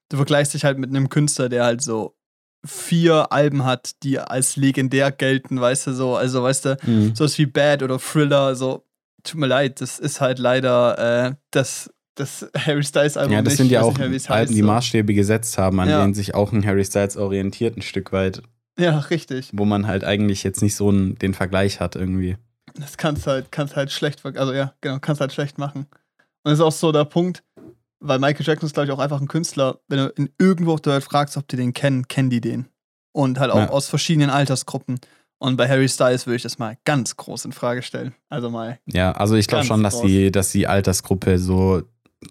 du vergleichst dich halt mit einem Künstler, der halt so vier Alben hat, die als legendär gelten, weißt du, so, also weißt du, mhm. sowas wie Bad oder Thriller, so, tut mir leid, das ist halt leider äh, das Das Harry Styles-Album. Ja, das nicht. Sind ja auch nicht, Alben, heißt, die so. Maßstäbe gesetzt haben, an ja. denen sich auch ein Harry Styles orientiert, ein Stück weit. Ja, richtig. Wo man halt eigentlich jetzt nicht so einen, den Vergleich hat irgendwie. Das kannst halt, kannst halt schlecht, also ja, genau, kannst halt schlecht machen. Und das ist auch so der Punkt, weil Michael Jackson ist, glaube ich, auch einfach ein Künstler, wenn du in irgendwo du halt fragst, ob die den kennen, kennen die den. Und halt auch ja. aus verschiedenen Altersgruppen. Und bei Harry Styles würde ich das mal ganz groß in Frage stellen. Also mal. Ja, also ich glaube schon, dass die, dass die Altersgruppe so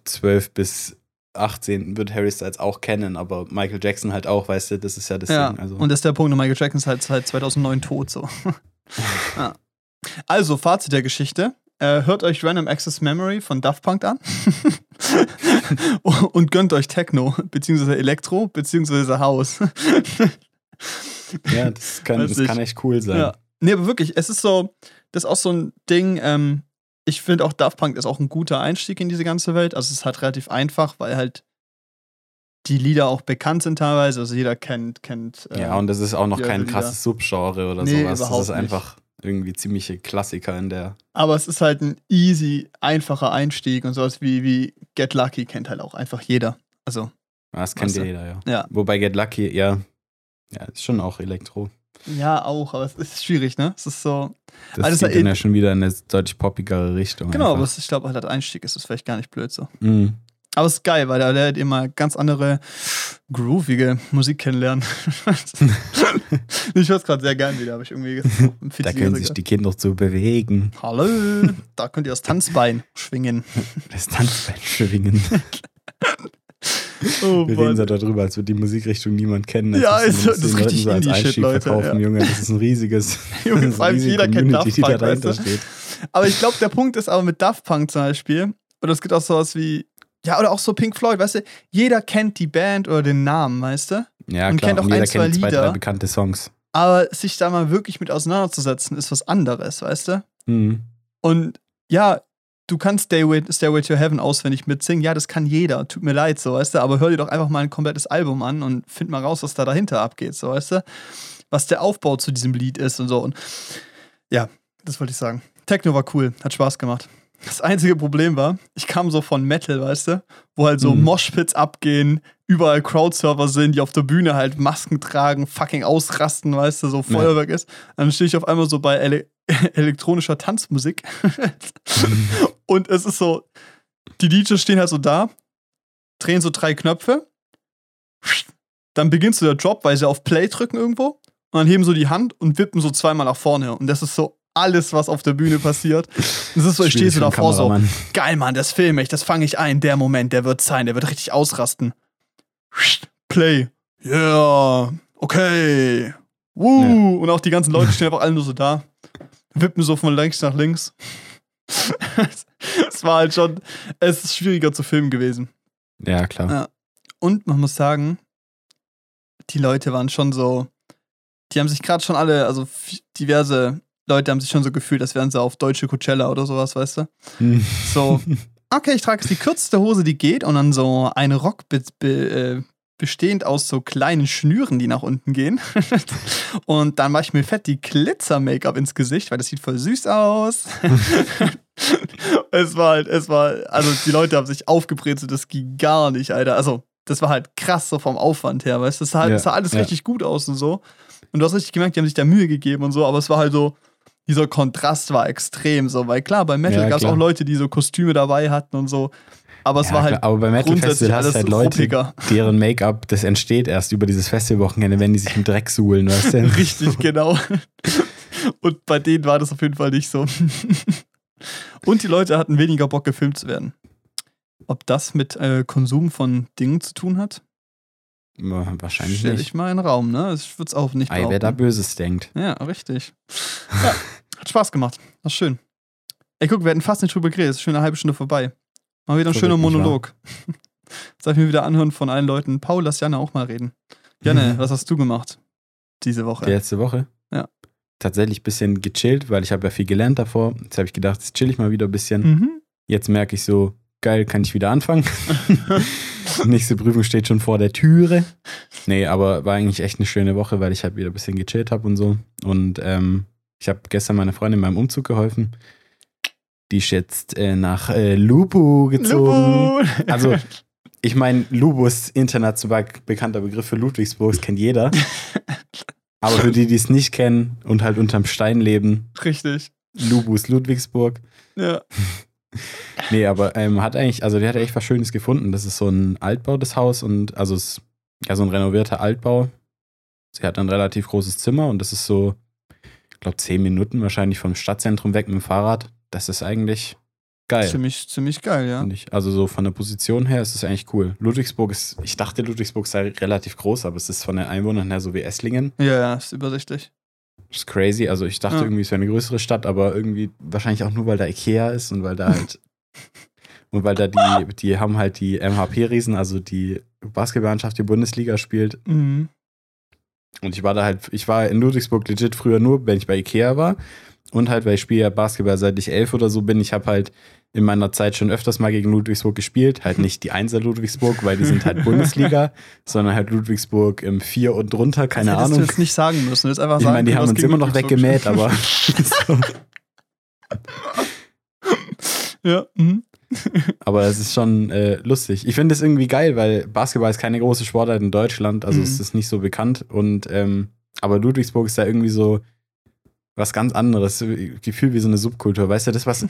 zwölf bis achtzehn wird Harry Styles auch kennen, aber Michael Jackson halt auch, weißt du, das ist ja das ja, Ding. Also. Und das ist der Punkt, und Michael Jackson ist halt seit zweitausendneun tot, so. ja. Also, Fazit der Geschichte. Äh, hört euch Random Access Memory von Daft Punk an und gönnt euch Techno, beziehungsweise Elektro, beziehungsweise House. ja, das, kann, das kann echt cool sein. Ja. Nee, aber wirklich, es ist so, das ist auch so ein Ding, ähm, ich finde auch, Daft Punk ist auch ein guter Einstieg in diese ganze Welt. Also es ist halt relativ einfach, weil halt die Lieder auch bekannt sind teilweise. Also jeder kennt... kennt äh, ja, und das ist auch noch kein Lieder. Krasses Subgenre oder nee, sowas. Das ist nicht. Einfach irgendwie ziemliche Klassiker in der... Aber es ist halt ein easy, einfacher Einstieg und sowas wie, wie Get Lucky kennt halt auch einfach jeder. Also... Ja, das kennt ja jeder, ja. ja. Wobei Get Lucky, ja, ja, ist schon auch Elektro. Ja, auch, aber es ist schwierig, ne? Es ist so. Das also geht dann ja schon wieder in eine deutlich poppigere Richtung. Genau, einfach. Aber es, ich glaube, halt als Einstieg ist es vielleicht gar nicht blöd so. Mm. Aber es ist geil, weil da lernt ihr mal ganz andere groovige Musik kennenlernen. Ich höre es gerade sehr gern wieder, habe ich irgendwie gesagt. Da können sich die Kinder zu bewegen. Hallo, da könnt ihr das Tanzbein schwingen. Das Tanzbein schwingen. Oh, wir Mann. Reden so darüber, als würde die Musikrichtung niemand kennen. Das ja, ist, das ist richtig so Indie-Shit, Leute. Ja. Junge, das ist ein riesiges, Junge, das ist eine riesige Community, die da dahinter steht. Aber ich glaube, der Punkt ist aber mit Daft Punk zum Beispiel, oder es gibt auch sowas wie, ja, oder auch so Pink Floyd, weißt du, jeder kennt die Band oder den Namen, weißt du? Ja, und klar, kennt auch und ein, jeder zwei kennt zwei, Lieder, drei bekannte Songs. Aber sich da mal wirklich mit auseinanderzusetzen, ist was anderes, weißt du? Mhm. Und ja, du kannst Stairway, Stairway to Heaven auswendig mitsingen. Ja, das kann jeder. Tut mir leid, so, weißt du. Aber hör dir doch einfach mal ein komplettes Album an und find mal raus, was da dahinter abgeht, so, weißt du. Was der Aufbau zu diesem Lied ist und so. Und ja, das wollte ich sagen. Techno war cool. Hat Spaß gemacht. Das einzige Problem war, ich kam so von Metal, weißt du, wo halt so mhm. Moshpits abgehen, überall Crowdsurfer sind, die auf der Bühne halt Masken tragen, fucking ausrasten, weißt du, so Feuerwerk ja. ist. Dann stehe ich auf einmal so bei Ele- elektronischer Tanzmusik. Und es ist so, die D Js stehen halt so da, drehen so drei Knöpfe, dann beginnst du der Drop, weil sie auf Play drücken irgendwo und dann heben so die Hand und wippen so zweimal nach vorne. Und das ist so alles, was auf der Bühne passiert. Das ist so, ich stehe so davor so, geil, Mann, das filme ich, das fange ich ein, der Moment, der wird sein, der wird richtig ausrasten. Play. Yeah. Okay. Woo. Ja. Und auch die ganzen Leute stehen einfach alle nur so da, wippen so von links nach links. Es war halt schon, es ist schwieriger zu filmen gewesen. Ja, klar. Ja. Und man muss sagen, die Leute waren schon so, die haben sich gerade schon alle, also diverse Leute haben sich schon so gefühlt, als wären sie auf deutsche Coachella oder sowas, weißt du? Hm. So, okay, ich trage jetzt die kürzeste Hose, die geht und dann so einen Rock be- be- bestehend aus so kleinen Schnüren, die nach unten gehen. Und dann mache ich mir fett die Glitzer-Make-up ins Gesicht, weil das sieht voll süß aus. es war halt, es war, also die Leute haben sich aufgebrezelt, das ging gar nicht, Alter. Also das war halt krass so vom Aufwand her, weißt du? Das sah, halt, ja, das sah alles ja. richtig gut aus und so. Und du hast richtig gemerkt, die haben sich da Mühe gegeben und so, aber es war halt so, dieser Kontrast war extrem so, weil klar, bei Metal ja, gab es auch Leute, die so Kostüme dabei hatten und so, aber es ja, war halt klar. Aber bei Metal Festival hast du halt Leute, ruppiger. Deren Make-up, das entsteht erst über dieses Festivalwochenende, wenn die sich im Dreck suhlen, weißt du? Richtig, genau. Und bei denen war das auf jeden Fall nicht so. Und die Leute hatten weniger Bock, gefilmt zu werden. Ob das mit äh, Konsum von Dingen zu tun hat? Ja, wahrscheinlich Stell nicht. Stell ich mal in den Raum, ne? Ich würde es auch nicht behaupten. Wer da Böses denkt. Ja, richtig. Ja, hat Spaß gemacht. War schön. Ey, guck, wir hätten fast nicht drüber geredet. Ist schon eine halbe Stunde vorbei. Mal wieder ein schöner Monolog. Jetzt darf ich mir wieder anhören von allen Leuten. Paul, lass Janne auch mal reden. Janne, was hast du gemacht diese Woche? Die letzte Woche? Ja. Tatsächlich ein bisschen gechillt, weil ich habe ja viel gelernt davor. Jetzt habe ich gedacht, jetzt chill ich mal wieder ein bisschen. Mhm. Jetzt merke ich so, geil, kann ich wieder anfangen. Nächste Prüfung steht schon vor der Türe. Nee, aber war eigentlich echt eine schöne Woche, weil ich halt wieder ein bisschen gechillt habe und so. Und ähm, ich habe gestern meiner Freundin beim Umzug geholfen. Die ist jetzt äh, nach äh, Lubu gezogen. Lubu. Also, ich meine, Lubu ist international bekannter Begriff für Ludwigsburg, das kennt jeder. Aber für die, die es nicht kennen und halt unterm Stein leben. Richtig. Lubu ist Ludwigsburg. Ja. Nee, aber ähm, hat eigentlich, also die hat echt was Schönes gefunden. Das ist so ein Altbau, das Haus, und also es, ja, so ein renovierter Altbau. Sie hat ein relativ großes Zimmer und das ist so, ich glaube, zehn Minuten wahrscheinlich vom Stadtzentrum weg mit dem Fahrrad. Das ist eigentlich geil. Ziemlich, ziemlich geil, ja. Also so von der Position her ist es eigentlich cool. Ludwigsburg ist, ich dachte, Ludwigsburg sei relativ groß, aber es ist von den Einwohnern her so wie Esslingen. Ja, ja, ist übersichtlich. Das ist crazy. Also ich dachte ja. irgendwie, es wäre eine größere Stadt, aber irgendwie wahrscheinlich auch nur, weil da Ikea ist und weil da halt und weil da die, die haben halt die M H P-Riesen, also die Basketballmannschaft, die Bundesliga spielt. Mhm. Und ich war da halt, ich war in Ludwigsburg legit früher nur, wenn ich bei Ikea war und halt, weil ich spiele ja Basketball seit ich elf oder so bin. Ich habe halt in meiner Zeit schon öfters mal gegen Ludwigsburg gespielt. Halt nicht die Einser Ludwigsburg, weil die sind halt Bundesliga, sondern halt Ludwigsburg im Vier und drunter, keine Ahnung. Das hättest du jetzt nicht sagen müssen. Das einfach ich sagen, meine, die haben uns immer noch weggemäht, aber so. Ja. Mhm. Aber es ist schon äh, lustig. Ich finde es irgendwie geil, weil Basketball ist keine große Sportart in Deutschland, also mhm. es ist nicht so bekannt. Und ähm, aber Ludwigsburg ist da irgendwie so was ganz anderes. Gefühl wie so eine Subkultur. Weißt du, das, was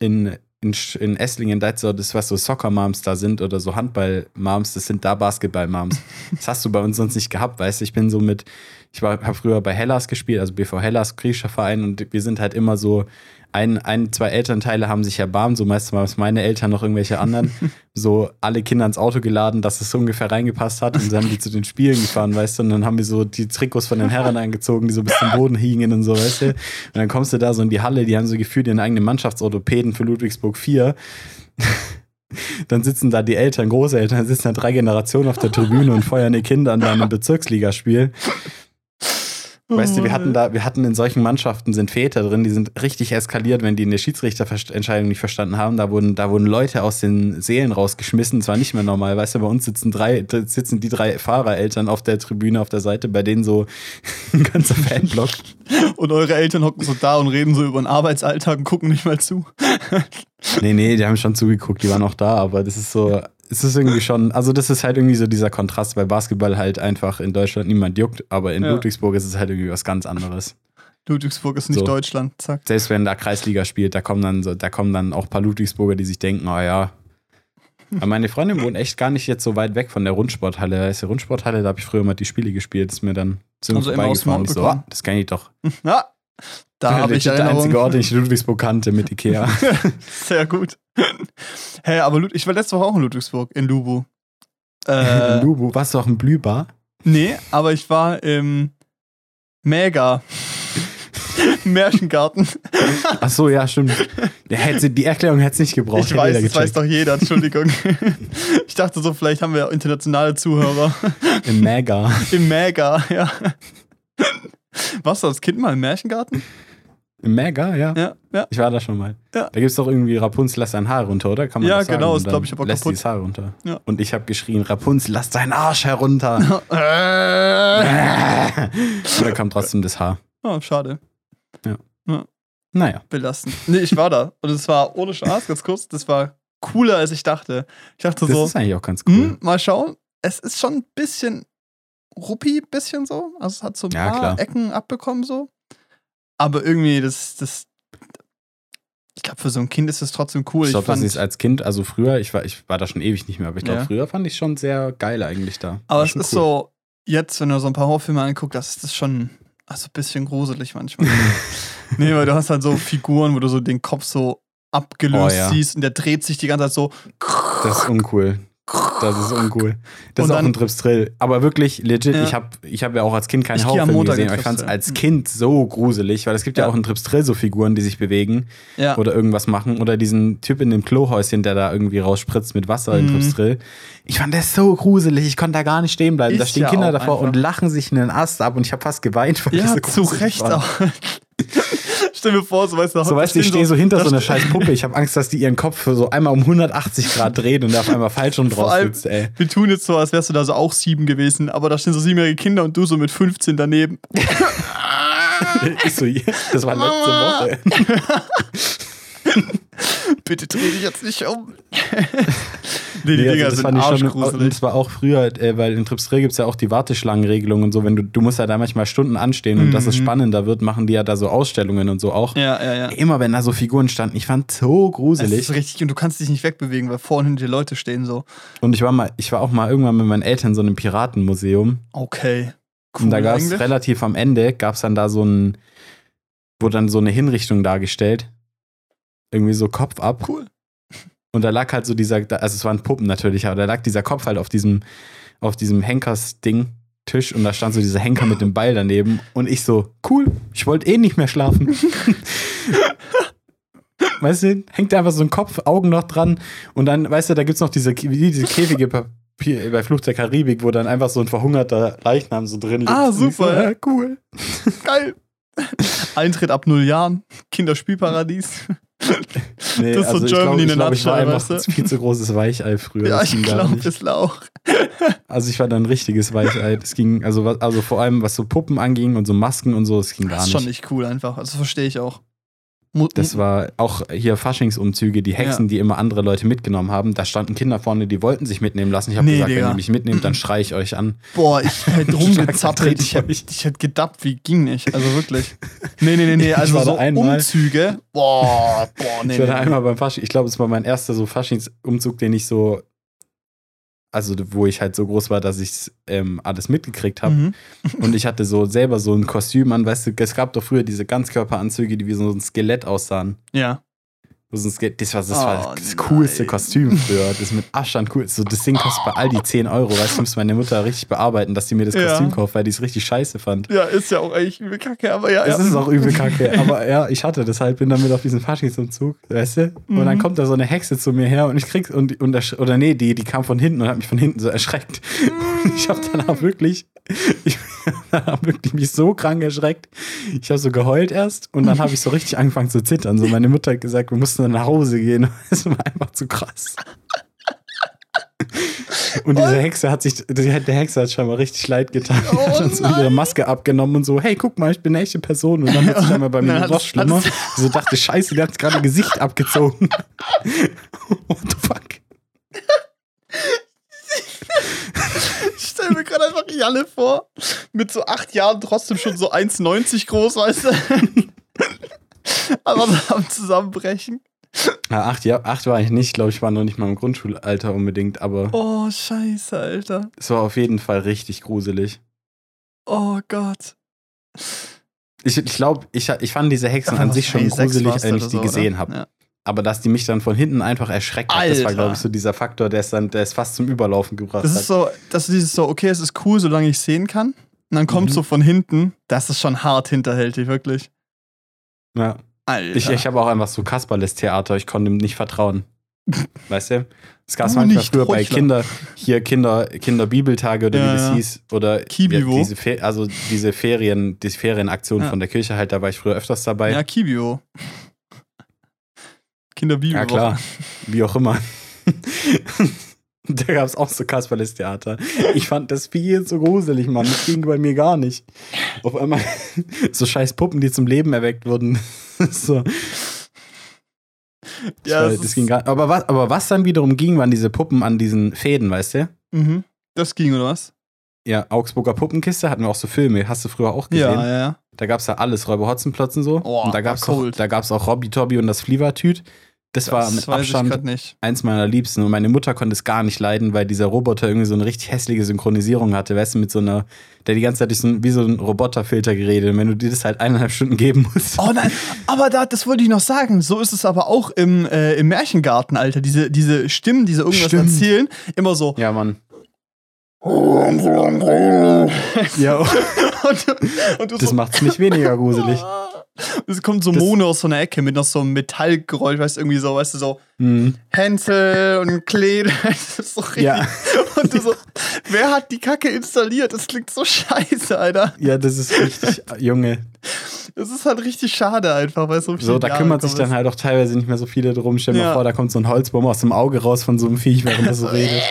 in In, in Esslingen, das, das, was so Soccer-Moms da sind oder so Handball-Moms, das sind da Basketball-Moms. Das hast du bei uns sonst nicht gehabt, weißt du? Ich bin so mit, ich habe früher bei Hellas gespielt, also B V Hellas, griechischer Verein, und wir sind halt immer so, ein, ein zwei Elternteile haben sich erbarmt, so meistens waren es meine Eltern, noch irgendwelche anderen, so alle Kinder ins Auto geladen, dass es so ungefähr reingepasst hat, und dann haben die zu den Spielen gefahren, weißt du? Und dann haben wir so die Trikots von den Herren angezogen, die so bis zum Boden hingen und so, weißt du? Und dann kommst du da so in die Halle, die haben so gefühlt ihren eigenen Mannschaftsorthopäden für Ludwigsburg vier, dann sitzen da die Eltern, Großeltern, sitzen da drei Generationen auf der Tribüne und feuern die Kinder an da einem Bezirksligaspiel. Weißt du, wir hatten da, wir hatten in solchen Mannschaften sind Väter drin, die sind richtig eskaliert, wenn die eine Schiedsrichterentscheidung nicht verstanden haben. Da wurden, da wurden Leute aus den Seelen rausgeschmissen. Das war nicht mehr normal. Weißt du, bei uns sitzen drei, sitzen die drei Fahrereltern auf der Tribüne, auf der Seite, bei denen so ein ganzer Fanblock. Und eure Eltern hocken so da und reden so über den Arbeitsalltag und gucken nicht mal zu. Nee, nee, die haben schon zugeguckt, die waren auch da, aber das ist so. Es ist irgendwie schon, also das ist halt irgendwie so dieser Kontrast, weil Basketball halt einfach in Deutschland niemand juckt, aber in ja. Ludwigsburg ist es halt irgendwie was ganz anderes. Ludwigsburg ist nicht so Deutschland, zack. Selbst wenn da Kreisliga spielt, da kommen dann so, da kommen dann auch ein paar Ludwigsburger, die sich denken, oh ja. Aber meine Freundin wohnt echt gar nicht jetzt so weit weg von der Rundsporthalle. Da ist die Rundsporthalle, da habe ich früher mal die Spiele gespielt, ist mir dann ziemlich also vorbeigefahren. So, oh, das kenne ich doch. Ja, da habe ich der einzige Ort, den ich Ludwigsburg kannte, mit Ikea. Sehr gut. Hey, aber Lud- ich war letzte Woche auch in Ludwigsburg, in Lubu. Äh, in Lubu? Warst du auch in Blühbar? Nee, aber ich war im Mega Märchengarten. Ach so, ja, stimmt. Die Erklärung hätte es nicht gebraucht. Ich weiß, das weiß doch jeder, Entschuldigung. Ich dachte so, vielleicht haben wir internationale Zuhörer. Im Mega. Im Mega, ja. Warst du als Kind mal im Märchengarten? Im Mega, ja. Ja, ja. Ich war da schon mal. Ja. Da gibt es doch irgendwie, Rapunzel, lass dein Haar runter, oder? Kann man ja, das sagen? Genau, das glaube ich aber lässt kaputt. Lässt das Haar runter. Ja. Und ich habe geschrien, Rapunzel, lass deinen Arsch herunter. Und da kam trotzdem das Haar. Oh, schade. Ja. Ja. Naja. Belastend. Nee, ich war da. Und es war, ohne Spaß, ganz kurz, das war cooler, als ich dachte. Ich dachte das so. Das ist eigentlich auch ganz cool. Mal schauen, es ist schon ein bisschen ruppi, bisschen so. Also es hat so ein ja, paar klar. Ecken abbekommen so. Aber irgendwie, das, das ich glaube, für so ein Kind ist es trotzdem cool. Ich glaube, dass ich es als Kind, also früher, ich war, ich war da schon ewig nicht mehr, aber ich glaube, ja. früher fand ich schon sehr geil eigentlich da. Aber es ist cool. So, jetzt, wenn du so ein paar Horrorfilme anguckst, das ist schon also ein bisschen gruselig manchmal. Nee, weil du hast halt so Figuren, wo du so den Kopf so abgelöst oh, ja. siehst und der dreht sich die ganze Zeit so. Das ist uncool. Das ist uncool. Das und ist auch dann, ein Tripsdrill. Aber wirklich legit, ja. ich habe ich hab ja auch als Kind keinen Horrorfilm gesehen, aber ich fand es als Kind so gruselig, weil es gibt ja, ja auch in Tripsdrill so Figuren, die sich bewegen ja. oder irgendwas machen. Oder diesen Typ in dem Klohäuschen, der da irgendwie rausspritzt mit Wasser mhm. in Tripsdrill. Ich fand das so gruselig, ich konnte da gar nicht stehen bleiben. Ist da stehen ja Kinder davor einfach und lachen sich in den Ast ab und ich habe fast geweint, weil ja, ich so zu Recht war. Auch. Stell mir vor, so weißt du, so, weißt, ich stehe so, so hinter so einer scheiß Puppe. Ich habe Angst, dass die ihren Kopf so einmal um hundertachtzig Grad drehen und da auf einmal falsch und drauf sitzt, ey. Wir tun jetzt so, als wärst du da so auch sieben gewesen, aber da stehen so siebenjährige Kinder und du so mit fünfzehn daneben. So, das war letzte Woche. Bitte dreh dich jetzt nicht um. Nee, die nee, Dinger also sind arschgruselig. Das war auch früher, äh, weil in Tripsdrill gibt es ja auch die Warteschlangenregelung und so. Wenn du, du musst ja da manchmal Stunden anstehen und mhm. dass es spannender wird, machen die ja da so Ausstellungen und so auch. Ja, ja, ja. Immer wenn da so Figuren standen, ich fand so gruselig. Das ist richtig und du kannst dich nicht wegbewegen, weil vor und hinter die Leute stehen so. Und ich war mal, ich war auch mal irgendwann mit meinen Eltern in so einem Piratenmuseum. Okay, cool. Und da gab es relativ am Ende, gab es dann da so ein, wurde dann so eine Hinrichtung dargestellt. Irgendwie so Kopf ab. Cool. Und da lag halt so dieser, also es waren Puppen natürlich, aber da lag dieser Kopf halt auf diesem, auf diesem Henkers-Ding, Tisch und da stand so dieser Henker mit dem Beil daneben und ich so, cool, ich wollte eh nicht mehr schlafen. Weißt du, hängt da einfach so ein Kopf, Augen noch dran und dann, weißt du, da gibt's noch diese, diese Käfige Papier, bei Fluch der Karibik, wo dann einfach so ein verhungerter Leichnam so drin liegt. Ah, super, ja, cool. Geil. Eintritt ab null Jahren, Kinderspielparadies. Nee, das ist so also Germany in der Nutshell. Ich war einfach ein viel zu großes Weichei früher. Ja, ich glaube, das auch. Also ich war da ein richtiges Weichei. Das ging, also, also vor allem, was so Puppen anging und so Masken und so, das ging das gar nicht. Das ist schon nicht cool einfach, also verstehe ich auch. Das war auch hier Faschingsumzüge, die Hexen, ja. die immer andere Leute mitgenommen haben. Da standen Kinder vorne, die wollten sich mitnehmen lassen. Ich habe nee, gesagt, Digga. Wenn ihr mich mitnehmt, dann schreie ich euch an. Boah, ich hätte rumgezappelt. Ich hätte hätt gedappt, wie ging nicht. Also wirklich. Nee, nee, nee, nee. Also so einmal, Umzüge. Boah, boah, nee. Ich war da einmal beim Fasching. Ich glaube, es war mein erster so Faschingsumzug, den ich so, also wo ich halt so groß war, dass ich ähm, alles mitgekriegt habe. Mhm. Und ich hatte so selber so ein Kostüm an, weißt du, es gab doch früher diese Ganzkörperanzüge, die wie so ein Skelett aussahen. Ja. So ein Skelett, das war das, oh, war das coolste Kostüm früher, das mit Abstand cool. So, das Ding kostet bei Aldi zehn Euro, weißt du, muss meine Mutter richtig bearbeiten, dass sie mir das ja. Kostüm kauft, weil die es richtig scheiße fand. Ja, ist ja auch eigentlich übel kacke, aber ja. Es ja. ist auch übel kacke, aber ja, ich hatte das halt, bin damit auf diesen Faschingsumzug, weißt du? Mhm. Und dann kommt da so eine Hexe zu mir her und ich krieg's, und, und ersch- oder nee, die, die kam von hinten und hat mich von hinten so erschreckt. Mhm. Ich hab danach wirklich, ich hab wirklich mich so krank erschreckt, ich hab so geheult erst und dann habe ich so richtig angefangen zu zittern. So, meine Mutter hat gesagt, wir mussten nach Hause gehen. Das war einfach zu krass. Und diese Hexe hat sich, der Hexe hat scheinbar richtig leid getan. Oh, hat dann so ihre Maske abgenommen und so, hey, guck mal, ich bin eine echte Person. Und dann hat sie scheinbar bei mir noch schlimmer. So dachte, scheiße, der hat gerade Gesicht abgezogen. What the fuck? Ich stelle mir gerade einfach Jalle vor. Mit so acht Jahren trotzdem schon so eins neunzig groß, weißt du? Aber am Zusammenbrechen. Ja, acht, ja, acht war ich nicht. Ich glaube, ich war noch nicht mal im Grundschulalter unbedingt, aber. Oh, scheiße, Alter. Es war auf jeden Fall richtig gruselig. Oh Gott. Ich, ich glaube, ich, ich fand diese Hexen aber an sich schon gruselig, als ich die so, gesehen habe. Ja. Aber dass die mich dann von hinten einfach erschreckt hat, das war, glaube ich, so dieser Faktor, der es dann, der es fast zum Überlaufen gebracht hat. Das ist so, dass dieses so, okay, es ist cool, solange ich sehen kann. Und dann kommt mhm. so von hinten, das ist schon hart hinterhältig, wirklich. Ja. Alter. Ich, ich habe auch einfach so Kasperles-Theater, ich konnte ihm nicht vertrauen. Weißt du? Es gab manchmal früher bei Kinder, hier Kinder, Kinderbibeltage oder ja, wie das ja. hieß, oder Kibibo. Diese Fe- also diese Ferien, diese Ferienaktion ja. von der Kirche halt, da war ich früher öfters dabei. Ja, Kibibo. Kinderbibel. Ja, klar. Wie auch immer. Da gab es auch so Kasperles-Theater. Ich fand das viel zu gruselig, Mann. Das ging bei mir gar nicht. Auf einmal so scheiß Puppen, die zum Leben erweckt wurden. So. Ja, das, war, das ging gar nicht. Aber was, aber was dann wiederum ging, waren diese Puppen an diesen Fäden, weißt du? Mhm. Das ging, oder was? Ja, Augsburger Puppenkiste hatten wir auch so Filme. Hast du früher auch gesehen? Ja, ja, ja. Da gab's ja alles, Räuber Hotzenplotz und so. Oh, und da gab's auch, da gab's auch Robby Tobby und das Flievertüt. Das, das war mit Abstand eins meiner Liebsten. Und meine Mutter konnte es gar nicht leiden, weil dieser Roboter irgendwie so eine richtig hässliche Synchronisierung hatte, weißt du, mit so einer, der die ganze Zeit durch so ein, wie so ein Roboterfilter geredet. Und wenn du dir das halt eineinhalb Stunden geben musst. Oh nein, aber da, das wollte ich noch sagen. So ist es aber auch im, äh, im Märchengarten, Alter. Diese, diese Stimmen, die so irgendwas Stimmt. erzählen, immer so. Ja, Mann. Ja. und, und du das so macht's nicht weniger gruselig. Es kommt so Mono aus so einer Ecke mit noch so einem Metallgeräusch, weißt du, irgendwie so, weißt du, so mhm. Hänsel und Klee, das ist so richtig. Ja. Und du so, wer hat die Kacke installiert? Das klingt so scheiße, Alter. Ja, das ist richtig, Junge. Das ist halt richtig schade einfach, weil so viel So, da Jahre kümmert sich dann halt auch teilweise nicht mehr so viele drum. Stell dir ja. mal vor, da kommt so ein Holzbaum aus dem Auge raus von so einem Viech, während er so redet.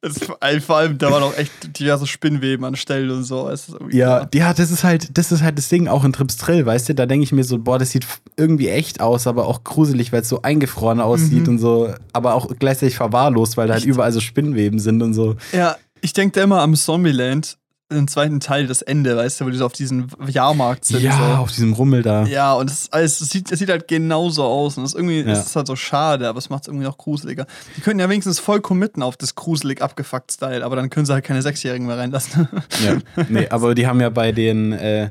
Das, vor allem, da waren auch echt diverse Spinnweben an Stellen und so. Das ist ja, klar. ja, das ist halt, das ist halt das Ding, auch in Tripsdrill, weißt du, da denke ich mir so, boah, das sieht irgendwie echt aus, aber auch gruselig, weil es so eingefroren aussieht mhm. und so, aber auch gleichzeitig verwahrlost, weil da halt überall so Spinnweben sind und so. Ja, ich denke da immer am Zombieland, im zweiten Teil, das Ende, weißt du, wo die so auf diesem Jahrmarkt sind. Ja, so. Auf diesem Rummel da. Ja, und es sieht, sieht halt genauso aus. Und das irgendwie ja. ist halt so schade, aber es macht es irgendwie noch gruseliger. Die können ja wenigstens voll committen auf das gruselig abgefuckt Style, aber dann können sie halt keine Sechsjährigen mehr reinlassen. Ja, nee, aber die haben ja bei den, äh,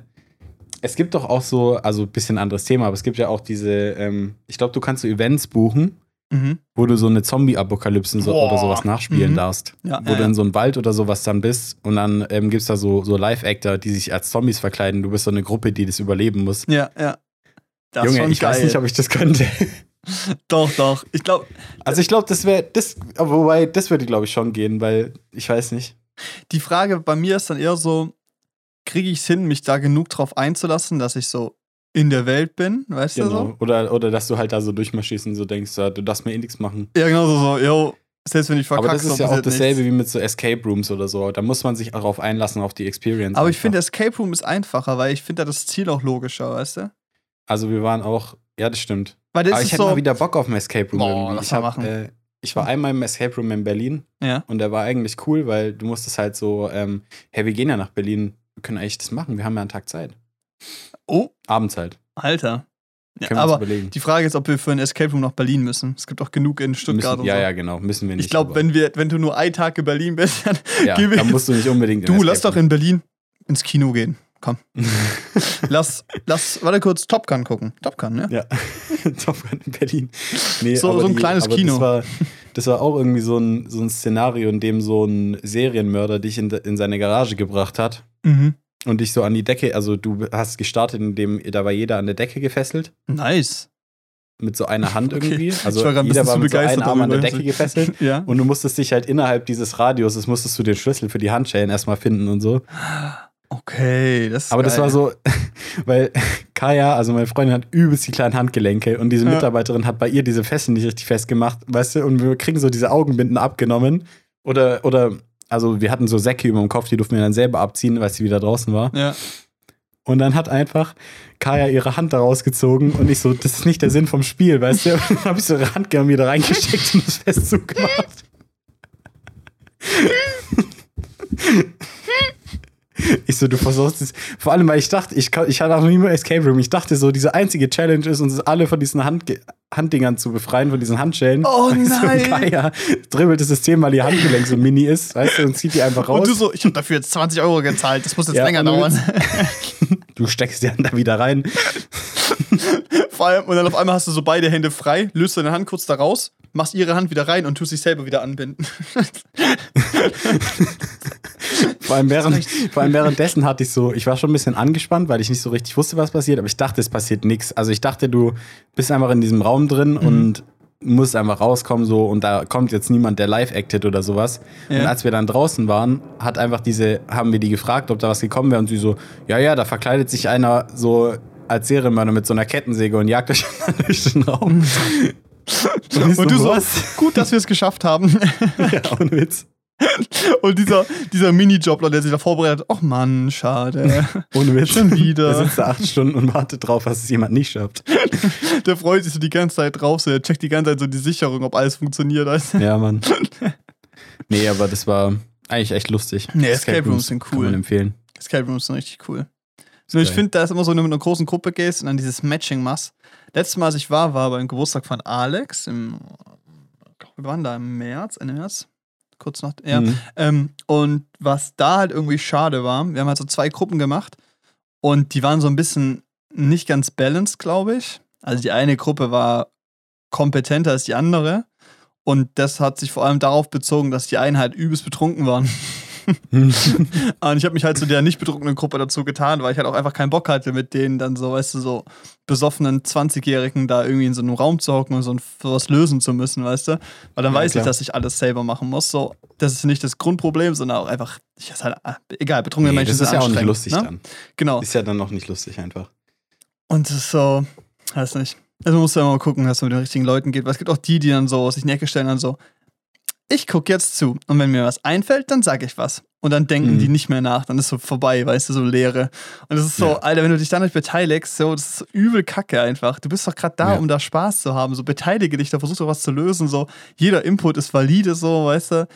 es gibt doch auch so, also ein bisschen anderes Thema, aber es gibt ja auch diese, ähm, ich glaube, du kannst so Events buchen, mhm. wo du so eine Zombie-Apokalypse so, oder sowas nachspielen mhm. darfst. Ja, wo ja, du in so einem Wald oder sowas dann bist und dann ähm, gibt es da so, so Live-Actor, die sich als Zombies verkleiden. Du bist so eine Gruppe, die das überleben muss. Ja, ja. Das Junge, ich geil. weiß nicht, ob ich das könnte. Doch, doch. Ich glaube. Also ich glaube, das wäre, das, wobei, das würde, glaube ich, schon gehen, weil ich weiß nicht. Die Frage bei mir ist dann eher so, kriege ich es hin, mich da genug drauf einzulassen, dass ich so in der Welt bin, weißt genau. du so? Oder, oder dass du halt da so durchmarschierst und so denkst, ja, du darfst mir eh nichts machen. Ja, genau so, yo, selbst wenn ich verkacke. Aber das ist ja auch dasselbe nichts. Wie mit so Escape Rooms oder so. Da muss man sich darauf einlassen, auf die Experience. Aber einfach. Ich finde, Escape Room ist einfacher, weil ich finde da das Ziel auch logischer, weißt du? Also wir waren auch, ja, das stimmt. Weil das Aber ich hätte so mal wieder Bock auf ein Escape Room. Boah, lass ich, mal hab, machen. Äh, ich war einmal im Escape Room in Berlin ja. und der war eigentlich cool, weil du musstest halt so, ähm, hey, wir gehen ja nach Berlin, wir können eigentlich das machen, wir haben ja einen Tag Zeit. Oh. Abends halt. Alter. Ja, können wir aber uns überlegen. Die Frage ist, ob wir für ein Escape Room nach Berlin müssen. Es gibt auch genug in Stuttgart müssen, und ja, so. Ja, ja, genau. Müssen wir nicht. Ich glaube, wenn, wenn du nur einen Tag in Berlin bist, dann ja, gehen wir. Dann musst du nicht unbedingt. Du, lass doch in Berlin ins Kino gehen. Komm. lass, lass, warte kurz, Top Gun gucken. Top Gun, ne? Ja. Top Gun in Berlin. Nee, so, so ein die, kleines Kino. Das war, das war auch irgendwie so ein, so ein Szenario, in dem so ein Serienmörder dich in, in seine Garage gebracht hat. Mhm. Und dich so an die Decke, also du hast gestartet, indem da war jeder an der Decke gefesselt. Nice. Mit so einer Hand okay. irgendwie. Also ich war grad ein jeder war mit so einem Arm an der Decke gefesselt. Ja. Und du musstest dich halt innerhalb dieses Radius, das musstest du den Schlüssel für die Handschellen erstmal finden und so. Okay, das ist Aber geil. Das war so, weil Kaya, also meine Freundin, hat übelst die kleinen Handgelenke und diese Mitarbeiterin ja. hat bei ihr diese Fesseln nicht richtig festgemacht, weißt du, und wir kriegen so diese Augenbinden abgenommen oder oder Also wir hatten so Säcke über dem Kopf, die durften wir dann selber abziehen, weil sie wieder draußen war. Ja. Und dann hat einfach Kaya ihre Hand da rausgezogen und ich so, das ist nicht der Sinn vom Spiel, weißt du? Und dann habe ich so ihre Hand gerne wieder reingesteckt und das fest zugemacht. Ich so, du versuchst es. Vor allem, weil ich dachte, ich, ich hatte auch noch nie mehr Escape Room. Ich dachte so, diese einzige Challenge ist, uns alle von diesen Handge- Handdingern zu befreien, von diesen Handschellen. Oh nein! So ein Kaya dribbelt das System, weil ihr Handgelenk so mini ist, weißt du, und zieht die einfach raus. Und du so, ich hab dafür jetzt zwanzig Euro gezahlt, das muss jetzt ja, länger dauern. Du steckst die Hand da wieder rein. Vor allem, und dann auf einmal hast du so beide Hände frei, löst deine Hand kurz da raus, machst ihre Hand wieder rein und tust dich selber wieder anbinden. Vor allem, während, vor allem währenddessen hatte ich so, ich war schon ein bisschen angespannt, weil ich nicht so richtig wusste, was passiert, aber ich dachte, es passiert nichts. Also ich dachte, du bist einfach in diesem Raum drin mhm. und musst einfach rauskommen so und da kommt jetzt niemand, der live acted oder sowas. Ja. Und als wir dann draußen waren, hat einfach diese, haben wir die gefragt, ob da was gekommen wäre und sie so, ja, ja, da verkleidet sich einer so als Serienmörder mit so einer Kettensäge und jagt euch durch den Raum. Und, und du so, was? Gut, dass wir es geschafft haben. Ja, ohne Witz. Und dieser, dieser Minijobler, der sich da vorbereitet hat, ach Mann, schade. Ohne Witz. Schon wieder. Der sitzt da acht Stunden und wartet drauf, dass es jemand nicht schafft. Der freut sich so die ganze Zeit drauf, so der checkt die ganze Zeit so die Sicherung, ob alles funktioniert. Ja, Mann. Nee, aber das war eigentlich echt lustig. Nee, Escape, Escape Rooms sind cool. Kann man empfehlen. Escape Rooms sind richtig cool. Nur ich finde, da ist immer so, wenn du mit einer großen Gruppe gehst und dann dieses Matching machst. Letztes Mal, als ich war, war beim Geburtstag von Alex. Im, wir waren da im März, Ende März. Kurz nach, ja. Mhm. Ähm, und was da halt irgendwie schade war, wir haben halt so zwei Gruppen gemacht und die waren so ein bisschen nicht ganz balanced, glaube ich. Also die eine Gruppe war kompetenter als die andere und das hat sich vor allem darauf bezogen, dass die einen halt übelst betrunken waren. Und ich habe mich halt zu der nicht betrunkenen Gruppe dazu getan, weil ich halt auch einfach keinen Bock hatte, mit denen dann so, weißt du, so besoffenen zwanzigjährigen da irgendwie in so einem Raum zu hocken und so was lösen zu müssen, weißt du. Weil dann ja, weiß klar. ich, dass ich alles selber machen muss. So, das ist nicht das Grundproblem, sondern auch einfach, ich ist halt, egal, betrunkene nee, Menschen sind das ist ja auch nicht lustig, ne? Dann. Genau. Ist ja dann noch nicht lustig einfach. Und das ist so, weiß nicht. Also man muss ja mal gucken, dass man mit den richtigen Leuten geht. Weil es gibt auch die, die dann so sich in die Ecke stellen und dann so, ich gucke jetzt zu und wenn mir was einfällt, dann sage ich was. Und dann denken mhm. die nicht mehr nach, dann ist so vorbei, weißt du, so Leere. Und es ist so, ja. Alter, wenn du dich da nicht beteiligst, so, das ist so übel Kacke einfach. Du bist doch gerade da, ja. um da Spaß zu haben, so beteilige dich, da versuchst du was zu lösen, so jeder Input ist valide, so, weißt du.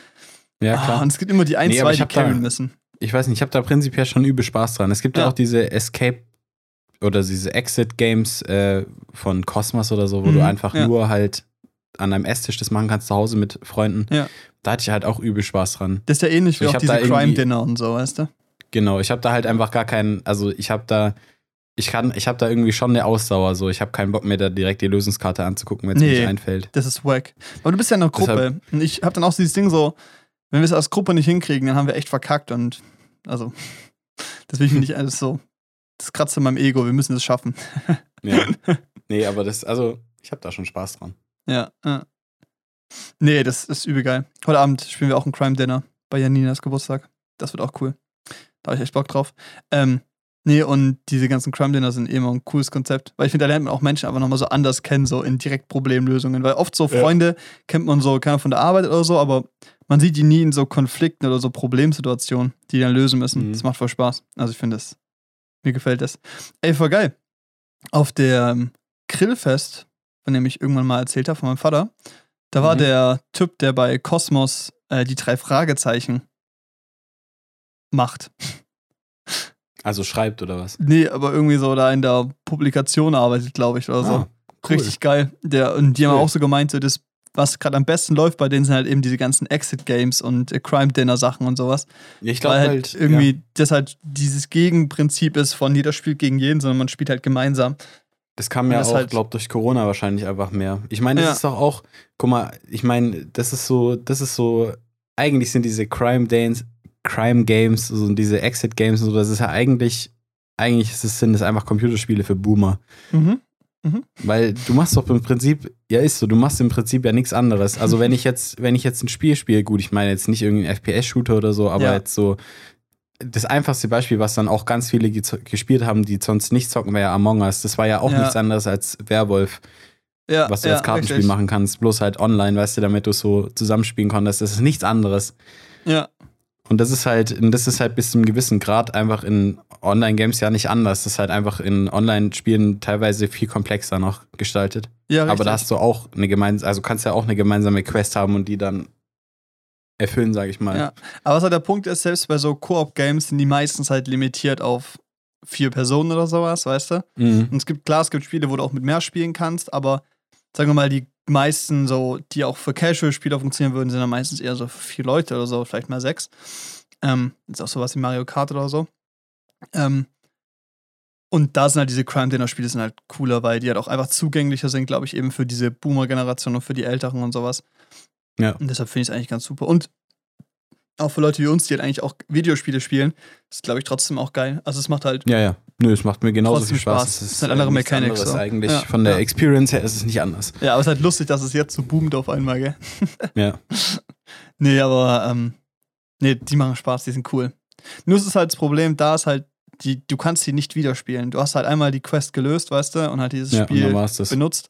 Ja, klar. Ah, und es gibt immer die ein, nee, zwei, die carryen müssen. Ich weiß nicht, ich habe da prinzipiell schon übel Spaß dran. Es gibt ja, ja auch diese Escape- oder diese Exit-Games äh, von Cosmos oder so, wo mhm, du einfach ja. nur halt an einem Esstisch das machen kannst, zu Hause mit Freunden. Ja. Da hatte ich halt auch übel Spaß dran. Das ist ja ähnlich wie auch diese Crime-Dinner und so, weißt du? Genau, ich habe da halt einfach gar keinen, also ich habe da, ich kann, ich habe da irgendwie schon eine Ausdauer, so ich habe keinen Bock mehr, da direkt die Lösungskarte anzugucken, wenn es nee, mir nicht einfällt. Das ist wack. Aber du bist ja in einer Gruppe. Deshalb, und ich habe dann auch dieses Ding so, wenn wir es als Gruppe nicht hinkriegen, dann haben wir echt verkackt und also, das will ich mir nicht alles so, das kratzt an meinem Ego, wir müssen es schaffen. Ja. Nee, aber das, also, ich habe da schon Spaß dran. Ja, ja. Nee, das ist übel geil. Heute Abend spielen wir auch ein Crime-Dinner bei Janinas Geburtstag. Das wird auch cool. Da habe ich echt Bock drauf. Ähm, nee, und diese ganzen Crime-Dinner sind immer ein cooles Konzept. Weil ich finde, da lernt man auch Menschen einfach nochmal so anders kennen, so in direkt Problemlösungen. Weil oft so Freunde ja. kennt man so, keiner von der Arbeit oder so, aber man sieht die nie in so Konflikten oder so Problemsituationen, die die dann lösen müssen. Mhm. Das macht voll Spaß. Also ich finde das, mir gefällt das. Ey, voll geil. Auf der ähm, Grillfest, von dem ich irgendwann mal erzählt habe, von meinem Vater, da war mhm. der Typ, der bei Cosmos äh, die drei Fragezeichen macht. Also schreibt oder was? Nee, aber irgendwie so da in der Publikation arbeitet, glaube ich, oder so. Ah, cool. Richtig geil. Der, und die cool. haben auch so gemeint, so das, was gerade am besten läuft, bei denen sind halt eben diese ganzen Exit-Games und äh, Crime-Dinner-Sachen und sowas. Ich glaube halt, halt irgendwie, ja. das halt dieses Gegenprinzip ist von jeder spielt gegen jeden, sondern man spielt halt gemeinsam. Das kam ja auch, halt glaube ich, durch Corona wahrscheinlich einfach mehr. Ich meine, das ja. ist doch auch, guck mal, ich meine, das ist so, das ist so, eigentlich sind diese Crime-Games, Crime-Games, also diese Exit-Games und so, das ist ja eigentlich, eigentlich ist es, sind das einfach Computerspiele für Boomer. Mhm. Mhm. Weil du machst doch im Prinzip, ja ist so, du machst im Prinzip ja nichts anderes. Also wenn ich jetzt, wenn ich jetzt ein Spiel spiele, gut, ich meine jetzt nicht irgendeinen F P S-Shooter oder so, aber ja. jetzt so, das einfachste Beispiel, was dann auch ganz viele ge- gespielt haben, die sonst nicht zocken, war ja Among Us. Das war ja auch ja. nichts anderes als Werwolf, ja, was du ja, als Kartenspiel richtig. machen kannst. Bloß halt online, weißt du, damit du so zusammenspielen konntest. Das ist nichts anderes. Ja. Und das ist halt, das ist halt bis zu einem gewissen Grad einfach in Online-Games ja nicht anders. Das ist halt einfach in Online-Spielen teilweise viel komplexer noch gestaltet. Ja, richtig. Aber da hast du auch eine gemeinsame, also kannst ja auch eine gemeinsame Quest haben und die dann erfüllen, sage ich mal. Ja. Aber was halt der Punkt ist, selbst bei so Koop-Games sind die meistens halt limitiert auf vier Personen oder sowas, weißt du? Mhm. Und es gibt, klar, es gibt Spiele, wo du auch mit mehr spielen kannst, aber sagen wir mal, die meisten so, die auch für Casual-Spieler funktionieren würden, sind dann meistens eher so für vier Leute oder so, vielleicht mal sechs. Ähm, ist auch sowas wie Mario Kart oder so. Ähm, und da sind halt diese Crime-Dinner-Spiele sind halt cooler, weil die halt auch einfach zugänglicher sind, glaube ich, eben für diese Boomer-Generation und für die Älteren und sowas. Ja. Und deshalb finde ich es eigentlich ganz super. Und auch für Leute wie uns, die halt eigentlich auch Videospiele spielen, ist, glaube ich, trotzdem auch geil. Also es macht halt... Ja, ja. Nö, es macht mir genauso viel Spaß. Spaß. Es ist halt andere Mechanics. So. Eigentlich ja. Von der ja. Experience her ist es nicht anders. Ja, aber es ist halt lustig, dass es jetzt so boomt auf einmal, gell? Ja. Nee, aber ähm, nee, die machen Spaß, die sind cool. Nur es ist halt das Problem, da ist halt, die, du kannst die nicht wiederspielen. Du hast halt einmal die Quest gelöst, weißt du, und halt dieses ja, Spiel benutzt.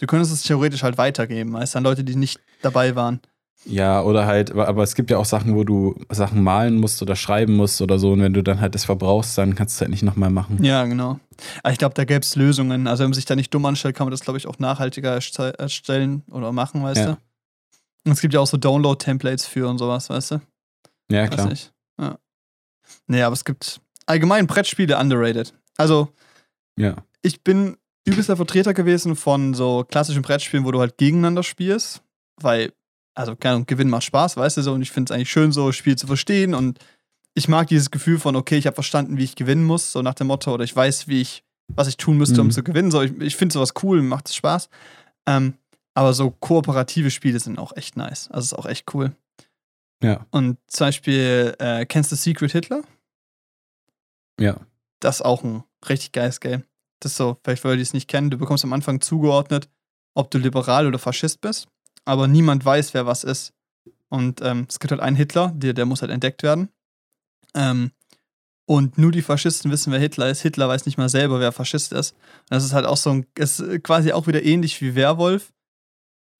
Du könntest es theoretisch halt weitergeben, weißt du, an Leute, die nicht dabei waren. Ja, oder halt, aber es gibt ja auch Sachen, wo du Sachen malen musst oder schreiben musst oder so und wenn du dann halt das verbrauchst, dann kannst du es halt nicht nochmal machen. Ja, genau. Aber ich glaube, da gäbe es Lösungen. Also wenn man sich da nicht dumm anstellt, kann man das, glaube ich, auch nachhaltiger erstellen oder machen, weißt ja. du. Und es gibt ja auch so Download-Templates für und sowas, weißt du? Ja, klar. Weiß nicht. Ja. Naja, aber es gibt allgemein Brettspiele underrated. Also, ja. Ich bin übelster Vertreter gewesen von so klassischen Brettspielen, wo du halt gegeneinander spielst, weil, also, keine Ahnung, Gewinn macht Spaß, weißt du so, und ich finde es eigentlich schön, so Spiel zu verstehen, und ich mag dieses Gefühl von, okay, ich habe verstanden, wie ich gewinnen muss, so nach dem Motto, oder ich weiß, wie ich, was ich tun müsste, mhm. um zu gewinnen, so, ich, ich finde sowas cool, macht Spaß, ähm, aber so kooperative Spiele sind auch echt nice, also ist auch echt cool. Ja. Und zum Beispiel, äh, kennst du Secret Hitler? Ja. Das ist auch ein richtig geiles Game. Das ist so, vielleicht für die es nicht kennen, du bekommst am Anfang zugeordnet, ob du liberal oder Faschist bist, aber niemand weiß, wer was ist. Und ähm, es gibt halt einen Hitler, der, der muss halt entdeckt werden. Ähm, und nur die Faschisten wissen, wer Hitler ist. Hitler weiß nicht mal selber, wer Faschist ist. Und das ist halt auch so ein, ist quasi auch wieder ähnlich wie Werwolf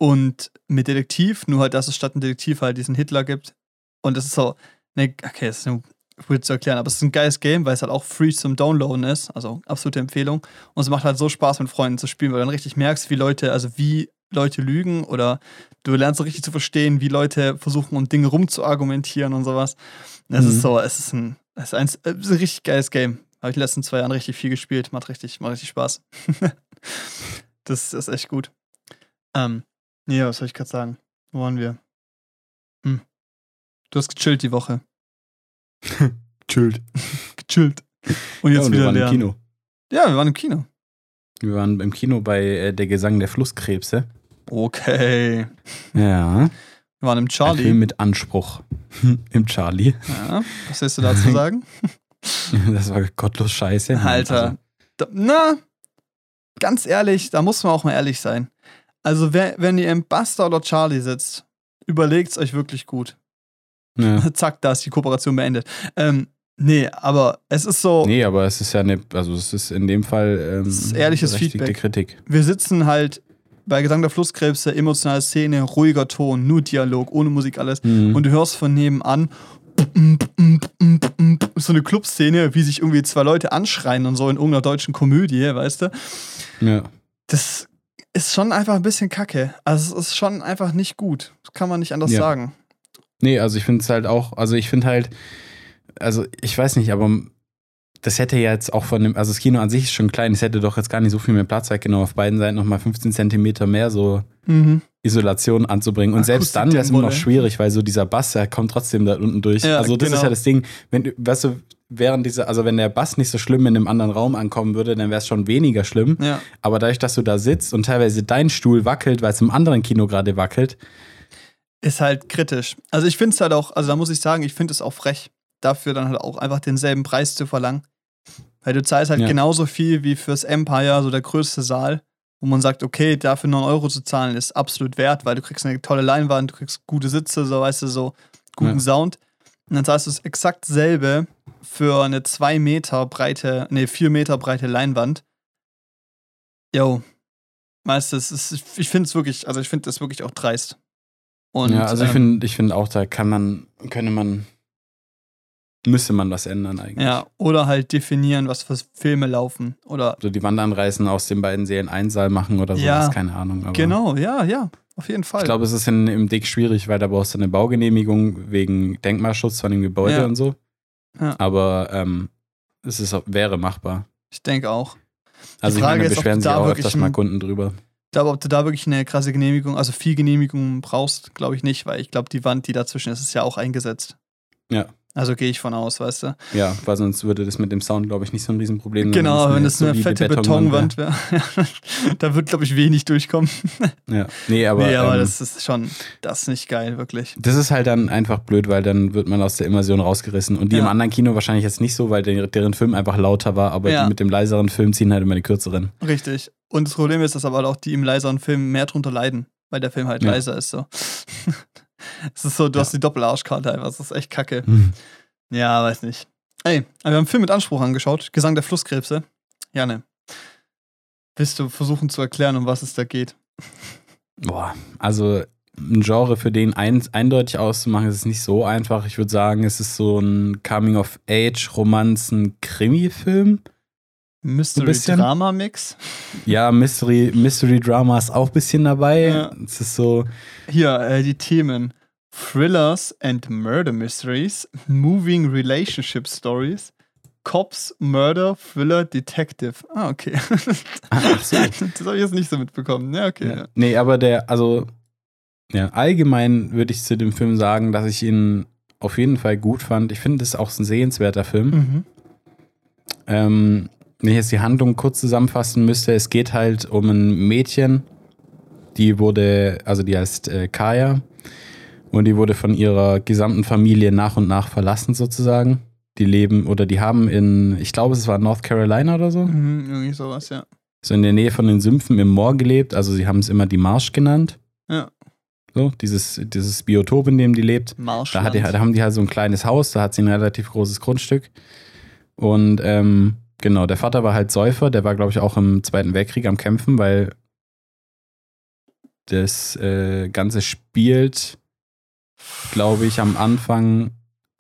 und mit Detektiv, nur halt, dass es statt einem Detektiv halt diesen Hitler gibt. Und das ist so, ne, okay, das ist eine weird zu erklären, aber es ist ein geiles Game, weil es halt auch free zum Downloaden ist, also absolute Empfehlung, und es macht halt so Spaß mit Freunden zu spielen, weil du dann richtig merkst, wie Leute, also wie Leute lügen, oder du lernst so richtig zu verstehen, wie Leute versuchen, um Dinge rumzuargumentieren und sowas. Das mhm. ist so, es ist ein, es ist ein, es ist ein richtig geiles Game. Habe ich in den letzten zwei Jahren richtig viel gespielt, macht richtig, macht richtig Spaß. Das ist echt gut. Ähm, ja, was soll ich gerade sagen? Wo waren wir? Hm. Du hast gechillt die Woche. Gechillt. Gechillt. Und jetzt ja, und wieder wir waren lernen. Im Kino. Ja, wir waren im Kino. Wir waren im Kino bei äh, Der Gesang der Flusskrebse. Okay. Ja. Wir waren im Charlie. Ein Film mit Anspruch. Im Charlie. Ja, was willst du dazu sagen? Das war gottlos scheiße. Alter. Also. Da, na, ganz ehrlich, da muss man auch mal ehrlich sein. Also, wer, wenn ihr im Buster oder Charlie sitzt, überlegt's euch wirklich gut. Ja. Zack, da ist die Kooperation beendet. Ähm, nee, aber es ist so. Nee, aber es ist ja eine, also es ist in dem Fall ähm, es ist ehrliches Feedback. Kritik. Wir sitzen halt bei Gesang der Flusskrebse, emotionale Szene, ruhiger Ton, nur Dialog, ohne Musik, alles. Mhm. Und du hörst von nebenan so eine Clubszene, wie sich irgendwie zwei Leute anschreien und so in irgendeiner deutschen Komödie, weißt du? Ja. Das ist schon einfach ein bisschen kacke. Also es ist schon einfach nicht gut. Das kann man nicht anders ja. sagen. Nee, also ich finde es halt auch, also ich finde halt, also ich weiß nicht, aber das hätte ja jetzt auch von dem, also das Kino an sich ist schon klein, es hätte doch jetzt gar nicht so viel mehr Platz weggenommen, auf beiden Seiten nochmal fünfzehn Zentimeter mehr so mhm. Isolation anzubringen. Und Akustik- selbst dann wäre es immer noch schwierig, weil so dieser Bass, der kommt trotzdem da unten durch. Ja, also das genau. ist ja das Ding, wenn, weißt du, während dieser, also wenn der Bass nicht so schlimm in einem anderen Raum ankommen würde, dann wäre es schon weniger schlimm. Ja. Aber dadurch, dass du da sitzt und teilweise dein Stuhl wackelt, weil es im anderen Kino gerade wackelt, ist halt kritisch. Also ich finde es halt auch, also da muss ich sagen, ich finde es auch frech, dafür dann halt auch einfach denselben Preis zu verlangen. Weil du zahlst halt ja. genauso viel wie fürs Empire, so der größte Saal, wo man sagt, okay, dafür neun Euro zu zahlen, ist absolut wert, weil du kriegst eine tolle Leinwand, du kriegst gute Sitze, so weißt du, so guten ja. Sound. Und dann zahlst du das exakt selbe für eine zwei Meter breite, nee, vier Meter breite Leinwand. Yo. Weißt du, das ist, ich finde es wirklich, also ich finde das wirklich auch dreist. Und, ja, also ähm, ich finde ich find auch, da kann man, könnte man, müsste man was ändern eigentlich. Ja, oder halt definieren, was für Filme laufen. Oder so die Wandanreisen aus den beiden Serien einen Saal machen oder so, ja, das ist keine Ahnung. Aber genau, ja, ja, auf jeden Fall. Ich glaube, es ist in, im Dick schwierig, weil da brauchst du eine Baugenehmigung wegen Denkmalschutz von dem Gebäude ja. und so. Ja. Aber ähm, es ist, wäre machbar. Ich denke auch. Die also Frage ich meine, da beschweren sich auch öfters mal Kunden drüber. Ich glaube, ob du da wirklich eine krasse Genehmigung, also viel Genehmigung brauchst, glaube ich nicht, weil ich glaube, die Wand, die dazwischen ist, ist ja auch eingesetzt. Ja. Also gehe ich von aus, weißt du. Ja, weil sonst würde das mit dem Sound, glaube ich, nicht so ein Riesenproblem sein. Genau, wenn es eine, eine fette Betonwand wäre, da wird, glaube ich, wenig durchkommen. Ja, nee, aber, nee, aber ähm, das ist schon, das ist nicht geil, wirklich. Das ist halt dann einfach blöd, weil dann wird man aus der Immersion rausgerissen. Und die ja. im anderen Kino wahrscheinlich jetzt nicht so, weil der, deren Film einfach lauter war, aber ja. die mit dem leiseren Film ziehen halt immer die kürzeren. Richtig. Und das Problem ist, dass aber auch die im leiseren Film mehr drunter leiden, weil der Film halt ja. leiser ist. So. Es ist so, du ja. hast die Doppelarschkarte einfach, das ist echt kacke. Hm. Ja, weiß nicht. Ey, wir haben einen Film mit Anspruch angeschaut, Gesang der Flusskrebse. Janne, willst du versuchen zu erklären, um was es da geht? Boah, also ein Genre für den ein, eindeutig auszumachen, ist nicht so einfach. Ich würde sagen, es ist so ein Coming-of-Age-Romanzen-Krimi-Film. Mystery-Drama-Mix? Ja, Mystery, Mystery-Drama ist auch ein bisschen dabei. Ja. Es ist so. Hier, äh, die Themen. Thrillers and Murder Mysteries, Moving Relationship Stories, Cops, Murder, Thriller, Detective. Ah, okay. Ach so. Das habe ich jetzt nicht so mitbekommen. Ja, okay. Ja. Ja. Nee, aber der, also ja, allgemein würde ich zu dem Film sagen, dass ich ihn auf jeden Fall gut fand. Ich finde, das ist auch ein sehenswerter Film. Mhm. Ähm, wenn ich jetzt die Handlung kurz zusammenfassen müsste, es geht halt um ein Mädchen, die wurde, also die heißt äh, Kaya, und die wurde von ihrer gesamten Familie nach und nach verlassen sozusagen. Die leben, oder die haben in, ich glaube es war North Carolina oder so. Mhm, irgendwie sowas, ja. So in der Nähe von den Sümpfen im Moor gelebt, also sie haben es immer die Marsch genannt. Ja. So, dieses, dieses Biotop, in dem die lebt. Marschland. Da, hat die, da haben die halt so ein kleines Haus, da hat sie ein relativ großes Grundstück. Und ähm, genau, der Vater war halt Säufer, der war glaube ich auch im Zweiten Weltkrieg am Kämpfen, weil das äh, Ganze spielt, glaube ich, am Anfang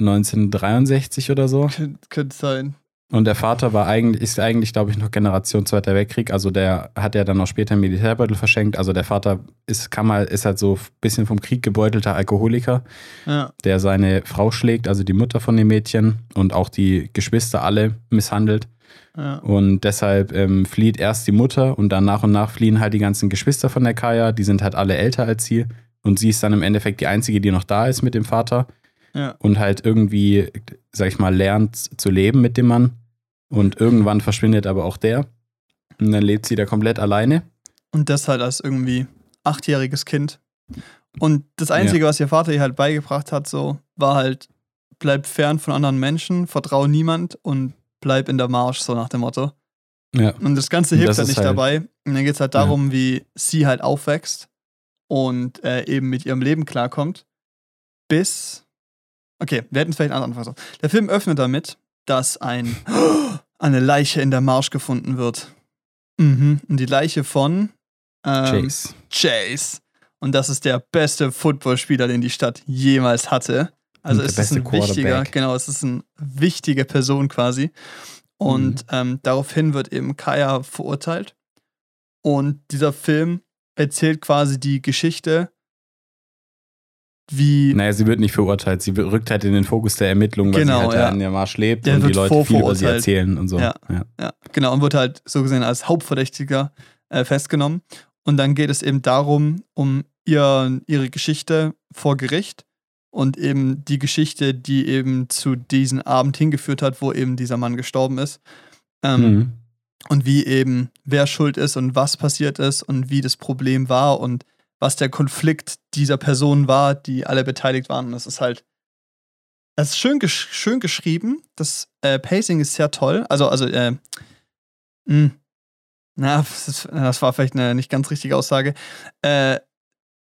neunzehnhundertdreiundsechzig oder so. Könnte sein. Und der Vater war eigentlich, ist eigentlich, glaube ich, noch Generation Zweiter Weltkrieg. Also der hat ja dann auch später einen Militärbeutel verschenkt. Also der Vater ist, kann mal, ist halt so ein bisschen vom Krieg gebeutelter Alkoholiker, ja, der seine Frau schlägt, also die Mutter von dem Mädchen und auch die Geschwister alle misshandelt. Ja. Und deshalb ähm, flieht erst die Mutter und dann nach und nach fliehen halt die ganzen Geschwister von der Kaya. Die sind halt alle älter als sie. Und sie ist dann im Endeffekt die Einzige, die noch da ist mit dem Vater. Ja. Und halt irgendwie, sag ich mal, lernt zu leben mit dem Mann. Und irgendwann verschwindet aber auch der. Und dann lebt sie da komplett alleine. Und das halt als irgendwie achtjähriges Kind. Und das Einzige, ja, was ihr Vater ihr halt beigebracht hat, so, war halt, bleib fern von anderen Menschen, vertraue niemand und bleib in der Marsch, so nach dem Motto. Ja. Und das Ganze hilft das halt nicht halt dabei. Und dann geht es halt darum, ja, wie sie halt aufwächst und äh, eben mit ihrem Leben klarkommt, bis... Okay, wir hätten es vielleicht anders anfangen sollen. Der Film öffnet damit, dass ein eine Leiche in der Marsch gefunden wird. Mhm. Und die Leiche von ähm, Chase. Chase. Und das ist der beste Footballspieler, den die Stadt jemals hatte. Also es ist ein wichtiger, genau, es ist eine wichtige Person quasi. Und mhm. ähm, daraufhin wird eben Kaya verurteilt. Und dieser Film erzählt quasi die Geschichte, wie... Naja, sie wird nicht verurteilt. Sie rückt halt in den Fokus der Ermittlungen, weil genau, sie halt ja. an der Marsch lebt der und die Leute viel über sie erzählen und so. Ja, ja. ja, genau. Und wird halt so gesehen als Hauptverdächtiger äh, festgenommen. Und dann geht es eben darum, um ihr, ihre Geschichte vor Gericht und eben die Geschichte, die eben zu diesem Abend hingeführt hat, wo eben dieser Mann gestorben ist. Ähm, mhm. Und wie eben, wer schuld ist und was passiert ist und wie das Problem war und was der Konflikt dieser Personen war, die alle beteiligt waren. Und das ist halt, das ist schön, gesch- schön geschrieben. Das äh, Pacing ist sehr toll. Also, also, äh, mh, na, das war vielleicht eine nicht ganz richtige Aussage. Äh,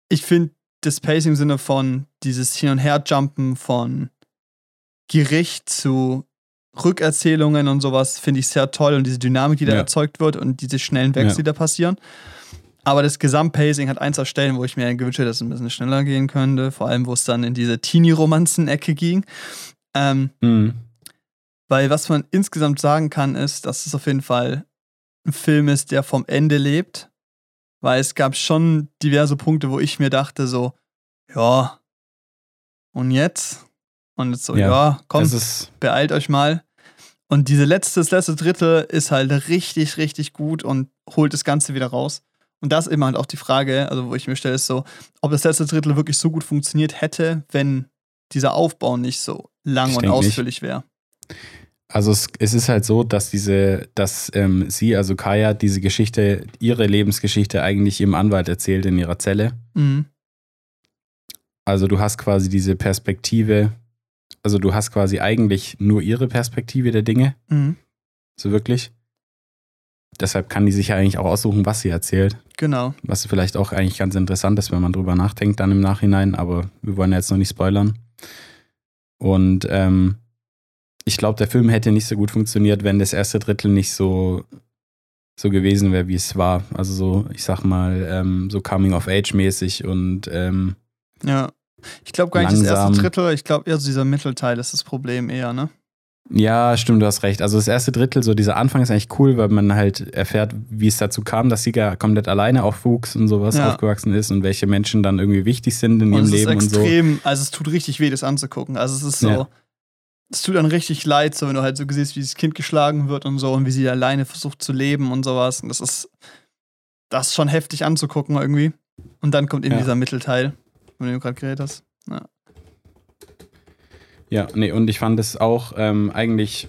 ich finde das Pacing im Sinne von dieses Hin- und Her-Jumpen von Gericht zu Rückerzählungen und sowas finde ich sehr toll und diese Dynamik, die da ja. erzeugt wird und diese schnellen Wechsel, ja. die da passieren. Aber das Gesamtpacing hat eins der Stellen, wo ich mir gewünscht hätte, dass es ein bisschen schneller gehen könnte. Vor allem, wo es dann in diese Teenie-Romanzen-Ecke ging. Ähm, mhm. Weil was man insgesamt sagen kann, ist, dass es auf jeden Fall ein Film ist, der vom Ende lebt. Weil es gab schon diverse Punkte, wo ich mir dachte so, ja, und jetzt? Und jetzt so, ja, ja komm, ist- beeilt euch mal. Und diese letzte, das letzte Drittel ist halt richtig, richtig gut und holt das Ganze wieder raus. Und das ist eben halt auch die Frage, also wo ich mir stelle, ist so, ob das letzte Drittel wirklich so gut funktioniert hätte, wenn dieser Aufbau nicht so lang ich und ausführlich wäre. Also es, es ist halt so, dass diese, dass ähm, sie, also Kaya, diese Geschichte, ihre Lebensgeschichte eigentlich ihrem Anwalt erzählt in ihrer Zelle. Mhm. Also du hast quasi diese Perspektive, also du hast quasi eigentlich nur ihre Perspektive der Dinge. Mhm. So wirklich. Deshalb kann die sich ja eigentlich auch aussuchen, was sie erzählt. Genau. Was vielleicht auch eigentlich ganz interessant ist, wenn man drüber nachdenkt dann im Nachhinein. Aber wir wollen ja jetzt noch nicht spoilern. Und ähm, ich glaube, der Film hätte nicht so gut funktioniert, wenn das erste Drittel nicht so, so gewesen wäre, wie es war. Also so, ich sag mal, ähm, so Coming-of-Age-mäßig und ähm, ja, ich glaube gar nicht langsam. Das erste Drittel. Ich glaube eher so dieser Mittelteil ist das Problem eher, ne? Ja, stimmt, du hast recht. Also das erste Drittel, so dieser Anfang ist eigentlich cool, weil man halt erfährt, wie es dazu kam, dass Sieger komplett alleine aufwuchs und sowas, ja, aufgewachsen ist und welche Menschen dann irgendwie wichtig sind in und ihrem es Leben ist extrem, und so. Also es tut richtig weh, das anzugucken. Also es ist so, ja, es tut dann richtig leid, so wenn du halt so siehst, wie das Kind geschlagen wird und so und wie sie alleine versucht zu leben und sowas. Und das ist, das ist schon heftig anzugucken irgendwie. Und dann kommt eben ja. dieser Mittelteil, von dem du gerade geredet hast. Ja. Ja, nee, und ich fand es auch ähm, eigentlich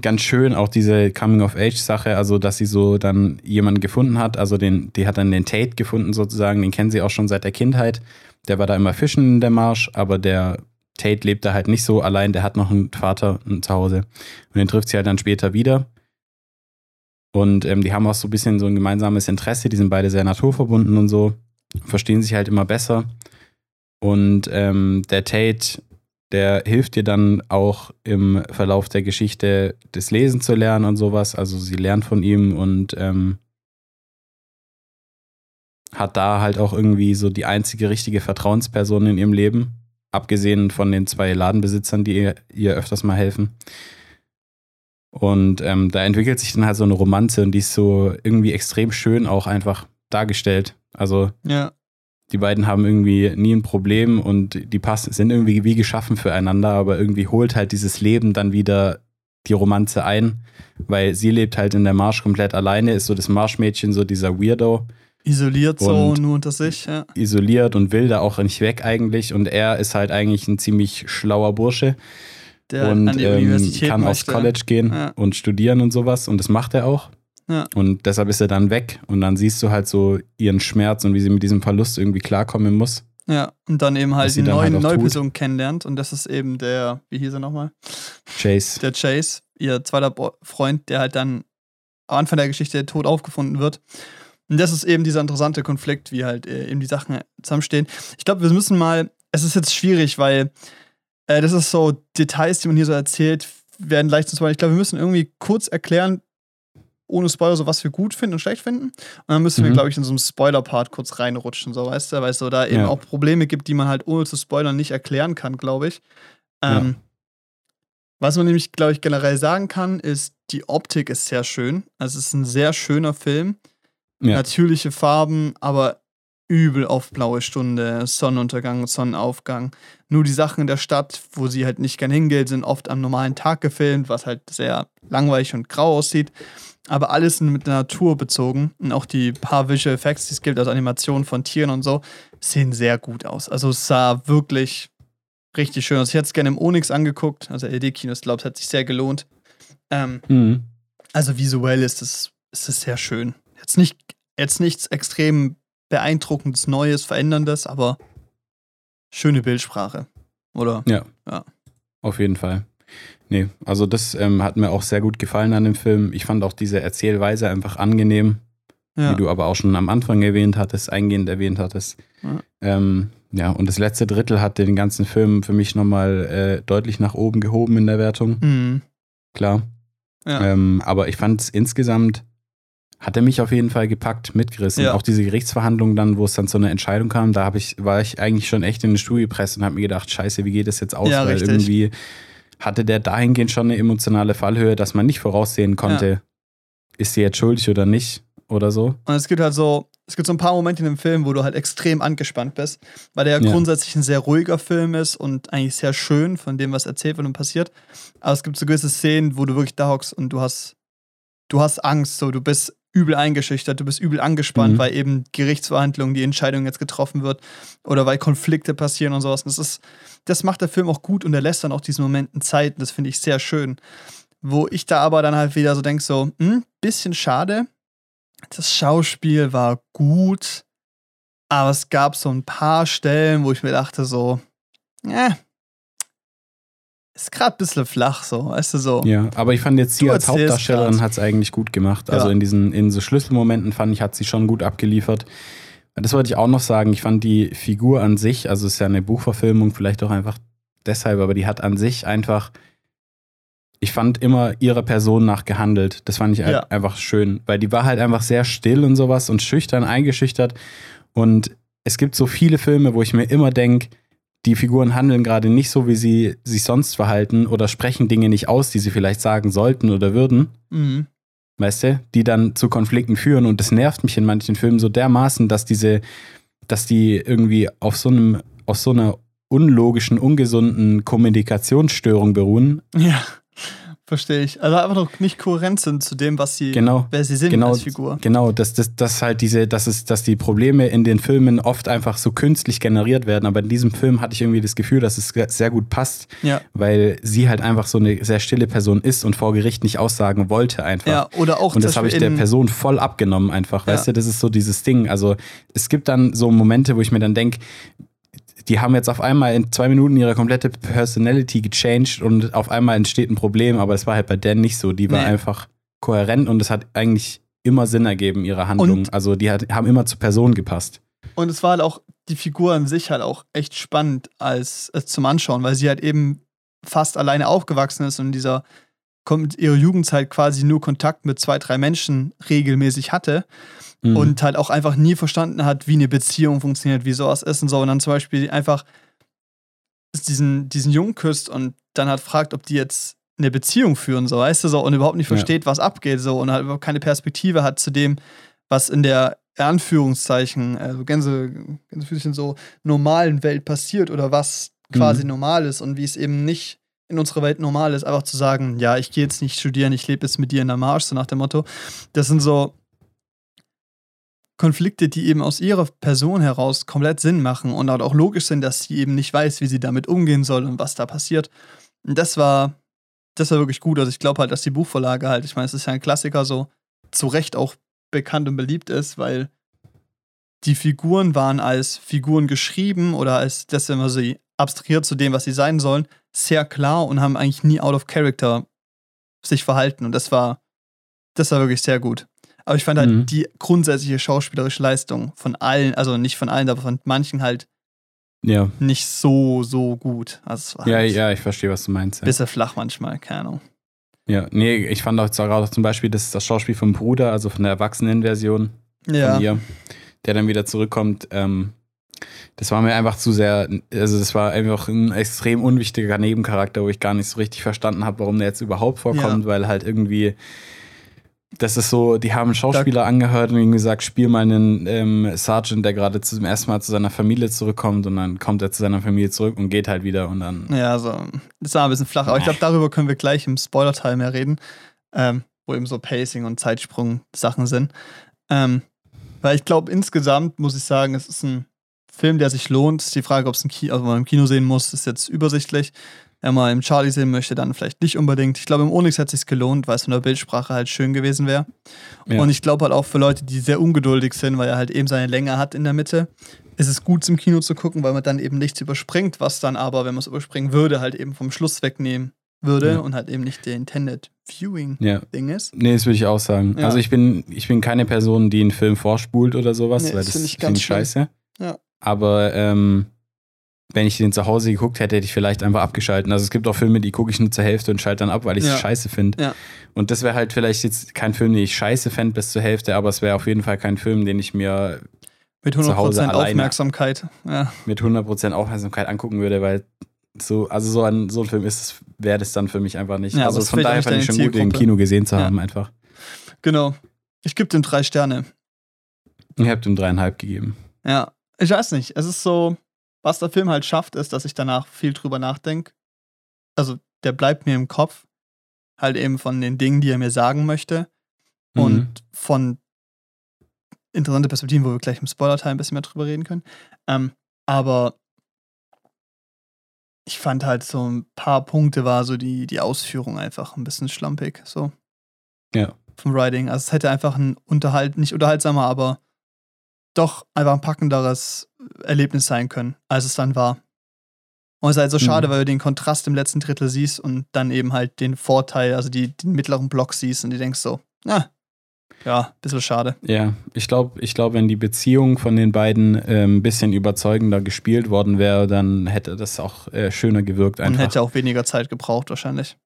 ganz schön, auch diese Coming-of-Age-Sache, also dass sie so dann jemanden gefunden hat, also den, die hat dann den Tate gefunden sozusagen, den kennen sie auch schon seit der Kindheit, der war da immer fischen in der Marsch, aber der Tate lebt da halt nicht so allein, der hat noch einen Vater zu Hause und den trifft sie halt dann später wieder. Und ähm, die haben auch so ein bisschen so ein gemeinsames Interesse, die sind beide sehr naturverbunden und so, verstehen sich halt immer besser. Und ähm, der Tate, der hilft dir dann auch im Verlauf der Geschichte, das Lesen zu lernen und sowas. Also sie lernt von ihm und ähm, hat da halt auch irgendwie so die einzige richtige Vertrauensperson in ihrem Leben. Abgesehen von den zwei Ladenbesitzern, die ihr, ihr öfters mal helfen. Und ähm, da entwickelt sich dann halt so eine Romanze und die ist so irgendwie extrem schön auch einfach dargestellt. Also ja. Die beiden haben irgendwie nie ein Problem und die passen, sind irgendwie wie geschaffen füreinander, aber irgendwie holt halt dieses Leben dann wieder die Romanze ein, weil sie lebt halt in der Marsch komplett alleine, ist so das Marschmädchen, so dieser Weirdo. Isoliert so, nur unter sich, ja. Isoliert und will da auch nicht weg eigentlich und er ist halt eigentlich ein ziemlich schlauer Bursche. Der und an die Universität kann aufs College gehen ja. und studieren und sowas und das macht er auch. Ja. Und deshalb ist er dann weg und dann siehst du halt so ihren Schmerz und wie sie mit diesem Verlust irgendwie klarkommen muss. Ja, und dann eben halt die neue, halt neue Person kennenlernt und das ist eben der, wie hieß er nochmal? Chase. Der Chase, ihr zweiter Bo- Freund, der halt dann am Anfang der Geschichte tot aufgefunden wird. Und das ist eben dieser interessante Konflikt, wie halt eben die Sachen zusammenstehen. Ich glaube, wir müssen mal, es ist jetzt schwierig, weil äh, das ist so, Details, die man hier so erzählt, werden leicht zu zweit. Ich glaube, wir müssen irgendwie kurz erklären, ohne Spoiler, so was wir gut finden und schlecht finden. Und dann müssen mhm. wir, glaube ich, in so einem Spoiler-Part kurz reinrutschen, so, weißt du, weil es so da eben ja. auch Probleme gibt, die man halt ohne zu spoilern nicht erklären kann, glaube ich. Ähm, ja. Was man nämlich, glaube ich, generell sagen kann, ist, die Optik ist sehr schön. Also es ist ein sehr schöner Film. Ja. Natürliche Farben, aber übel auf blaue Stunde, Sonnenuntergang, Sonnenaufgang. Nur die Sachen in der Stadt, wo sie halt nicht gern hingeht, sind oft am normalen Tag gefilmt, was halt sehr langweilig und grau aussieht. Aber alles mit der Natur bezogen und auch die paar Visual Effects, die es gibt, also Animationen von Tieren und so, sehen sehr gut aus. Also es sah wirklich richtig schön aus. Ich hätte es gerne im Onyx angeguckt, also L D-Kinos, glaube ich, hat sich sehr gelohnt. Ähm, mhm. Also visuell ist es, ist es sehr schön. Jetzt, nicht, jetzt nichts extrem beeindruckendes, Neues, Veränderndes, aber schöne Bildsprache, oder? Ja, ja. Auf jeden Fall. Nee, also das ähm, hat mir auch sehr gut gefallen an dem Film. Ich fand auch diese Erzählweise einfach angenehm, ja. wie du aber auch schon am Anfang erwähnt hattest, eingehend erwähnt hattest. Ja, ähm, ja und das letzte Drittel hat den ganzen Film für mich nochmal äh, deutlich nach oben gehoben in der Wertung. Mhm. Klar. Ja. Ähm, aber ich fand es insgesamt, hat er mich auf jeden Fall gepackt, mitgerissen. Ja. Auch diese Gerichtsverhandlung dann, wo es dann zu einer Entscheidung kam, da hab ich, war ich eigentlich schon echt in den Stuhl gepresst und habe mir gedacht, scheiße, wie geht das jetzt aus? Ja, weil richtig. Irgendwie hatte der dahingehend schon eine emotionale Fallhöhe, dass man nicht voraussehen konnte, ja. ist sie jetzt schuldig oder nicht oder so. Und es gibt halt so, es gibt so ein paar Momente in dem Film, wo du halt extrem angespannt bist, weil der ja, ja grundsätzlich ein sehr ruhiger Film ist und eigentlich sehr schön von dem, was erzählt wird und passiert. Aber es gibt so gewisse Szenen, wo du wirklich da hockst und du hast, du hast Angst, so, du bist übel eingeschüchtert, du bist übel angespannt, mhm. weil eben Gerichtsverhandlungen, die Entscheidung jetzt getroffen wird oder weil Konflikte passieren und sowas. Und das ist, das macht der Film auch gut und er lässt dann auch diesen Momenten Zeit. Und das finde ich sehr schön. Wo ich da aber dann halt wieder so denke, so, hm, bisschen schade. Das Schauspiel war gut, aber es gab so ein paar Stellen, wo ich mir dachte so, äh, ist gerade ein bisschen flach, so, weißt du, so. Ja, aber ich fand jetzt sie als Hauptdarstellerin hat es eigentlich gut gemacht. Ja. Also in diesen, in so Schlüsselmomenten fand ich, hat sie schon gut abgeliefert. Das wollte ich auch noch sagen. Ich fand die Figur an sich, also es ist ja eine Buchverfilmung, vielleicht auch einfach deshalb, aber die hat an sich einfach, ich fand immer ihrer Person nach gehandelt. Das fand ich ja. halt einfach schön, weil die war halt einfach sehr still und sowas und schüchtern, eingeschüchtert. Und es gibt so viele Filme, wo ich mir immer denke, die Figuren handeln gerade nicht so, wie sie sich sonst verhalten oder sprechen Dinge nicht aus, die sie vielleicht sagen sollten oder würden. Mhm. Weißt du? Die dann zu Konflikten führen. Und das nervt mich in manchen Filmen so dermaßen, dass diese, dass die irgendwie auf so einem, auf so einer unlogischen, ungesunden Kommunikationsstörung beruhen. Ja. Verstehe ich. Also einfach noch nicht kohärent sind zu dem, was sie, genau, wer sie sind genau, als Figur. Genau, dass, dass, dass halt diese, dass es, dass die Probleme in den Filmen oft einfach so künstlich generiert werden. Aber in diesem Film hatte ich irgendwie das Gefühl, dass es sehr gut passt, ja. weil sie halt einfach so eine sehr stille Person ist und vor Gericht nicht aussagen wollte einfach. Ja, oder auch und das habe ich der Person voll abgenommen einfach. Ja. Weißt du, das ist so dieses Ding. Also es gibt dann so Momente, wo ich mir dann denke, die haben jetzt auf einmal in zwei Minuten ihre komplette Personality gechanged und auf einmal entsteht ein Problem, aber es war halt bei Dan nicht so. Die war nee. einfach kohärent und es hat eigentlich immer Sinn ergeben, ihre Handlung. Und also die hat, haben immer zur Person gepasst. Und es war halt auch, die Figur an sich halt auch echt spannend als, als zum Anschauen, weil sie halt eben fast alleine aufgewachsen ist und in dieser kommt ihre Jugendzeit quasi nur Kontakt mit zwei, drei Menschen regelmäßig hatte. Und halt auch einfach nie verstanden hat, wie eine Beziehung funktioniert, wie sowas ist und so. Und dann zum Beispiel einfach diesen, diesen Jungen küsst und dann halt fragt, ob die jetzt eine Beziehung führen, so, weißt du, so. Und überhaupt nicht versteht, ja. was abgeht, so. Und halt überhaupt keine Perspektive hat zu dem, was in der Anführungszeichen, also Gänse, Gänsefüßchen so, normalen Welt passiert oder was quasi mhm. normal ist und wie es eben nicht in unserer Welt normal ist. Einfach zu sagen, ja, ich gehe jetzt nicht studieren, ich lebe jetzt mit dir in der Marsch, so nach dem Motto. Das sind so Konflikte, die eben aus ihrer Person heraus komplett Sinn machen und auch logisch sind, dass sie eben nicht weiß, wie sie damit umgehen soll und was da passiert. Und das war, das war wirklich gut. Also ich glaube halt, dass die Buchvorlage halt, ich meine, es ist ja ein Klassiker, so zu Recht auch bekannt und beliebt ist, weil die Figuren waren als Figuren geschrieben oder als das, wenn man sie abstrahiert zu dem, was sie sein sollen, sehr klar und haben eigentlich nie out of character sich verhalten. Und das war, das war wirklich sehr gut. Aber ich fand halt mhm. die grundsätzliche schauspielerische Leistung von allen, also nicht von allen, aber von manchen halt ja. nicht so, so gut. Also es war ja, halt ja, ich verstehe, was du meinst. Ja. Bisschen flach manchmal, keine Ahnung. Ja, nee, ich fand auch zum Beispiel das, das Schauspiel vom Bruder, also von der Erwachsenenversion ja. von ihr, der dann wieder zurückkommt, ähm, das war mir einfach zu sehr, also das war einfach ein extrem unwichtiger Nebencharakter, wo ich gar nicht so richtig verstanden habe, warum der jetzt überhaupt vorkommt, ja. weil halt irgendwie das ist so, die haben Schauspieler da angehört und ihm gesagt, spiel mal einen ähm, Sergeant, der gerade zum ersten Mal zu seiner Familie zurückkommt und dann kommt er zu seiner Familie zurück und geht halt wieder und dann. Ja, also, das war ein bisschen flach, aber ich glaube, darüber können wir gleich im Spoiler-Teil mehr reden, ähm, wo eben so Pacing und Zeitsprung-Sachen sind. Ähm, weil ich glaube, insgesamt muss ich sagen, es ist ein Film, der sich lohnt. Die Frage, ob es ein Ki- also, man im Kino sehen muss, ist jetzt übersichtlich. Wenn man im Charlie sehen möchte, dann vielleicht nicht unbedingt. Ich glaube, im Onyx hat es sich gelohnt, weil es von der Bildsprache halt schön gewesen wäre. Ja. Und ich glaube halt auch für Leute, die sehr ungeduldig sind, weil er halt eben seine Länge hat in der Mitte, ist es gut, im Kino zu gucken, weil man dann eben nichts überspringt, was dann aber, wenn man es überspringen würde, halt eben vom Schluss wegnehmen würde ja. und halt eben nicht der Intended Viewing ja. Ding ist. Nee, das würde ich auch sagen. Ja. Also ich bin, ich bin keine Person, die einen Film vorspult oder sowas, nee, weil das finde ich, find ich scheiße. Ja. Aber ähm wenn ich den zu Hause geguckt hätte, hätte ich vielleicht einfach abgeschalten. Also es gibt auch Filme, die gucke ich nur zur Hälfte und schalte dann ab, weil ich es ja. scheiße finde. Ja. Und das wäre halt vielleicht jetzt kein Film, den ich scheiße fände bis zur Hälfte, aber es wäre auf jeden Fall kein Film, den ich mir mit hundert Prozent zu Hause Aufmerksamkeit ja. mit hundert Prozent Aufmerksamkeit angucken würde, weil so, also so ein, so ein Film ist, wäre das dann für mich einfach nicht. Ja, also von daher fand ich schon gut, den im Kino gesehen zu ja. haben einfach. Genau. Ich gebe dem drei Sterne. Ich habe dem dreieinhalb gegeben. Ja, ich weiß nicht. Es ist so. Was der Film halt schafft, ist, dass ich danach viel drüber nachdenke. Also der bleibt mir im Kopf. Halt eben von den Dingen, die er mir sagen möchte. Mhm. Und von interessanten Perspektiven, wo wir gleich im Spoiler-Teil ein bisschen mehr drüber reden können. Ähm, aber ich fand halt so ein paar Punkte war so die, die Ausführung einfach ein bisschen schlampig. So. Ja. Vom Writing. Also es hätte einfach ein Unterhalt, nicht unterhaltsamer, aber doch einfach ein packenderes Erlebnis sein können, als es dann war. Und es ist halt so schade, mhm. weil du den Kontrast im letzten Drittel siehst und dann eben halt den Vorteil, also die, den mittleren Block siehst und du denkst so, na, ja, ein bisschen schade. Ja, ich glaube, ich glaub, wenn die Beziehung von den beiden äh, ein bisschen überzeugender gespielt worden wäre, dann hätte das auch äh, schöner gewirkt einfach. Und hätte auch weniger Zeit gebraucht wahrscheinlich.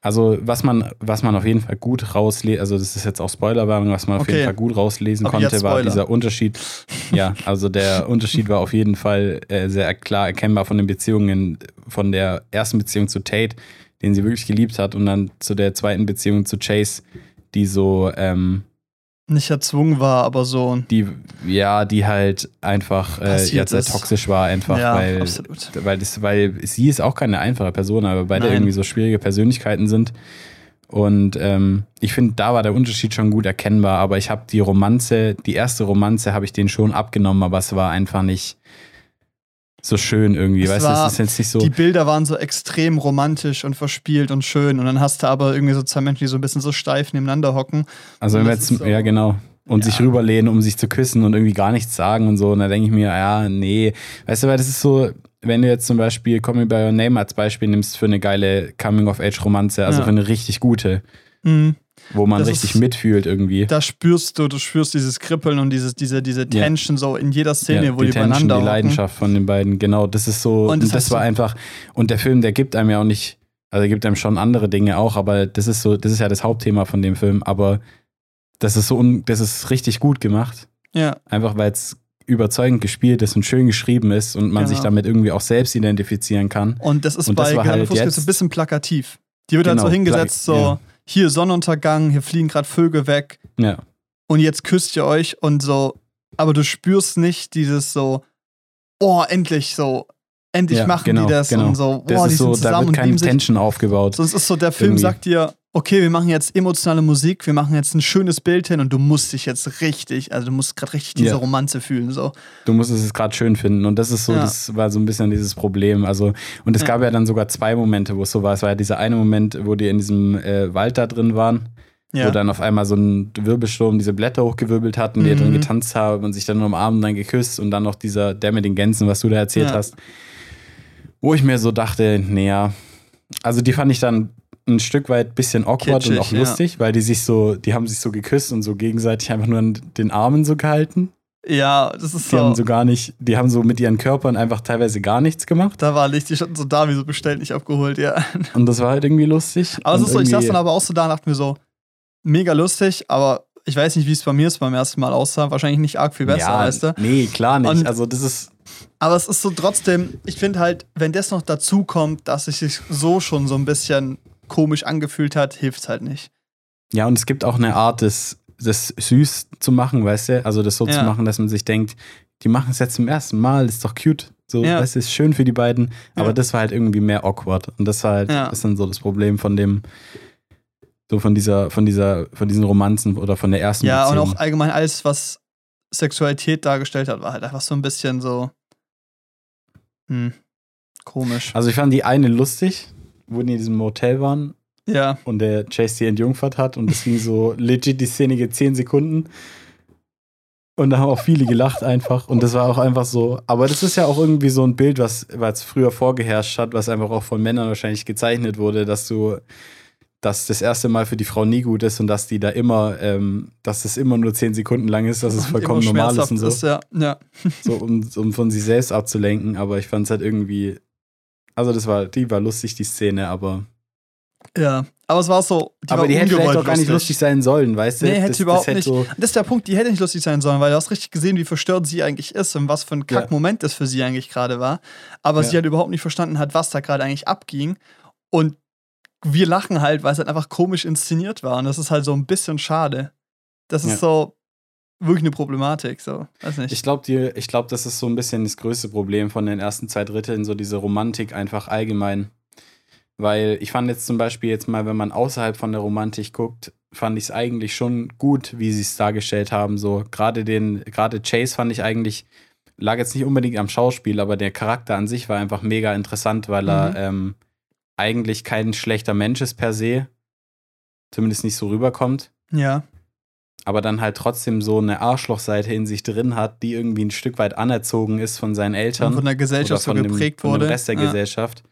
Also was man, was man auf jeden Fall gut rauslesen, also das ist jetzt auch Spoilerwarnung, was man auf okay. jeden Fall gut rauslesen Aber konnte, war dieser Unterschied. Ja, also der Unterschied war auf jeden Fall äh, sehr klar erkennbar von den Beziehungen, von der ersten Beziehung zu Tate, den sie wirklich geliebt hat, und dann zu der zweiten Beziehung zu Chase, die so ähm, nicht erzwungen war, aber so. Die, ja, die halt einfach äh, ja, sehr toxisch war, einfach, ja, weil, weil, das, weil sie ist auch keine einfache Person, aber beide Nein. irgendwie so schwierige Persönlichkeiten sind. Und ähm, ich finde, da war der Unterschied schon gut erkennbar, aber ich habe die Romanze, die erste Romanze habe ich denen schon abgenommen, aber es war einfach nicht so schön irgendwie, es weißt war, du, es ist jetzt nicht so... Die Bilder waren so extrem romantisch und verspielt und schön, und dann hast du aber irgendwie so zwei Menschen, die so ein bisschen so steif nebeneinander hocken. Also wenn wir jetzt, so, ja genau, und ja. sich rüberlehnen, um sich zu küssen und irgendwie gar nichts sagen und so, und da denke ich mir, ja, nee, weißt du, weil das ist so, wenn du jetzt zum Beispiel Call Me By Your Name als Beispiel nimmst für eine geile Coming-of-Age-Romanze, also ja. für eine richtig gute, mhm. wo man das richtig ist, mitfühlt irgendwie. Da spürst du, du spürst dieses Kribbeln und dieses, diese, diese Tension ja. so in jeder Szene, ja, wo die, die Tension, beieinander die Leidenschaft hocken. Von den beiden, genau, das ist so, und das, und das war einfach, und der Film, der gibt einem ja auch nicht, also der gibt einem schon andere Dinge auch, aber das ist so, das ist ja das Hauptthema von dem Film, aber das ist so, un, das ist richtig gut gemacht. Ja. Einfach, weil es überzeugend gespielt ist und schön geschrieben ist und man genau. sich damit irgendwie auch selbst identifizieren kann. Und das ist und bei Gerda Flusskrebse ein bisschen plakativ. Die wird genau, halt so hingesetzt, plak- so ja. hier Sonnenuntergang, hier fliegen gerade Vögel weg. Ja. Und jetzt küsst ihr euch und so, aber du spürst nicht dieses so, oh, endlich so, endlich ja, machen genau, die das genau. und so, boah, die so, sind zusammen. Da wird keine Tension sich, aufgebaut. Sonst ist so, der Film irgendwie. Sagt dir, okay, wir machen jetzt emotionale Musik, wir machen jetzt ein schönes Bild hin, und du musst dich jetzt richtig, also du musst gerade richtig diese ja. Romanze fühlen. So. Du musst es gerade schön finden, und das ist so, ja. das war so ein bisschen dieses Problem. Also, und es ja. gab ja dann sogar zwei Momente, wo es so war. Es war ja dieser eine Moment, wo die in diesem äh, Wald da drin waren, ja. wo dann auf einmal so ein Wirbelsturm diese Blätter hochgewirbelt hat und die mhm. drin getanzt haben und sich dann umarmt und dann geküsst, und dann noch dieser, der mit den Gänsen, was du da erzählt ja. hast. Wo ich mir so dachte, naja, also die fand ich dann ein Stück weit bisschen awkward Kitschig, und auch lustig, ja. weil die sich so, die haben sich so geküsst und so gegenseitig einfach nur an den Armen so gehalten. Ja, das ist die so. Die haben so gar nicht, die haben so mit ihren Körpern einfach teilweise gar nichts gemacht. Da war nichts, die standen so da, wie so bestellt, nicht abgeholt, ja. Und das war halt irgendwie lustig. Aber es ist so, ich saß dann aber auch so da und dachte mir so, mega lustig, aber ich weiß nicht, wie es bei mir ist beim ersten Mal aussah, wahrscheinlich nicht arg viel besser, ja, weißt du? Nee, klar nicht, und also das ist... Aber es ist so trotzdem, ich finde halt, wenn das noch dazu kommt, dass ich sich so schon so ein bisschen komisch angefühlt hat, hilft's halt nicht. Ja, und es gibt auch eine Art, das, das süß zu machen, weißt du? Also das so ja. zu machen, dass man sich denkt, die machen es jetzt zum ersten Mal, ist doch cute. So, ja. das ist schön für die beiden. Aber ja. das war halt irgendwie mehr awkward. Und das war halt, ja. das ist dann so das Problem von dem, so von dieser, von dieser, von diesen Romanzen oder von der ersten Ja, Beziehung. Und auch allgemein alles, was Sexualität dargestellt hat, war halt einfach so ein bisschen so hm, komisch. Also ich fand die eine lustig, wo die in diesem Motel waren ja. und der Chase die entjungfert hat, und das ging so legit, die Szene geht zehn Sekunden, und da haben auch viele gelacht einfach, und das war auch einfach so, aber das ist ja auch irgendwie so ein Bild, was, was früher vorgeherrscht hat, was einfach auch von Männern wahrscheinlich gezeichnet wurde, dass du, dass das erste Mal für die Frau nie gut ist und dass die da immer, ähm, dass das immer nur zehn Sekunden lang ist, dass es vollkommen normal ist und so, ist, ja. Ja. so um, um von sich selbst abzulenken, aber ich fand es halt irgendwie Also, das war, die war lustig, die Szene, aber. Ja, aber es war so. Die aber war die hätte vielleicht auch gar nicht lustig sein sollen, weißt du? Nee, hätte das, überhaupt das hätte nicht. So das ist der Punkt, die hätte nicht lustig sein sollen, weil du hast richtig gesehen, wie verstört sie eigentlich ist und was für ein Kackmoment ja. das für sie eigentlich gerade war. Aber ja. sie halt überhaupt nicht verstanden hat, was da gerade eigentlich abging. Und wir lachen halt, weil es halt einfach komisch inszeniert war. Und das ist halt so ein bisschen schade. Das ja. ist so wirklich eine Problematik, so. Weiß nicht. Ich glaube, glaub, das ist so ein bisschen das größte Problem von den ersten zwei Dritteln, so diese Romantik einfach allgemein. Weil ich fand jetzt zum Beispiel jetzt mal, wenn man außerhalb von der Romantik guckt, fand ich es eigentlich schon gut, wie sie es dargestellt haben. So gerade den, gerade Chase fand ich eigentlich, lag jetzt nicht unbedingt am Schauspiel, aber der Charakter an sich war einfach mega interessant, weil mhm. er ähm, eigentlich kein schlechter Mensch ist per se. Zumindest nicht so rüberkommt. Ja. Aber dann halt trotzdem so eine Arschlochseite in sich drin hat, die irgendwie ein Stück weit anerzogen ist von seinen Eltern. Und von der Gesellschaft so geprägt wurde. Von dem Rest der ja. Gesellschaft.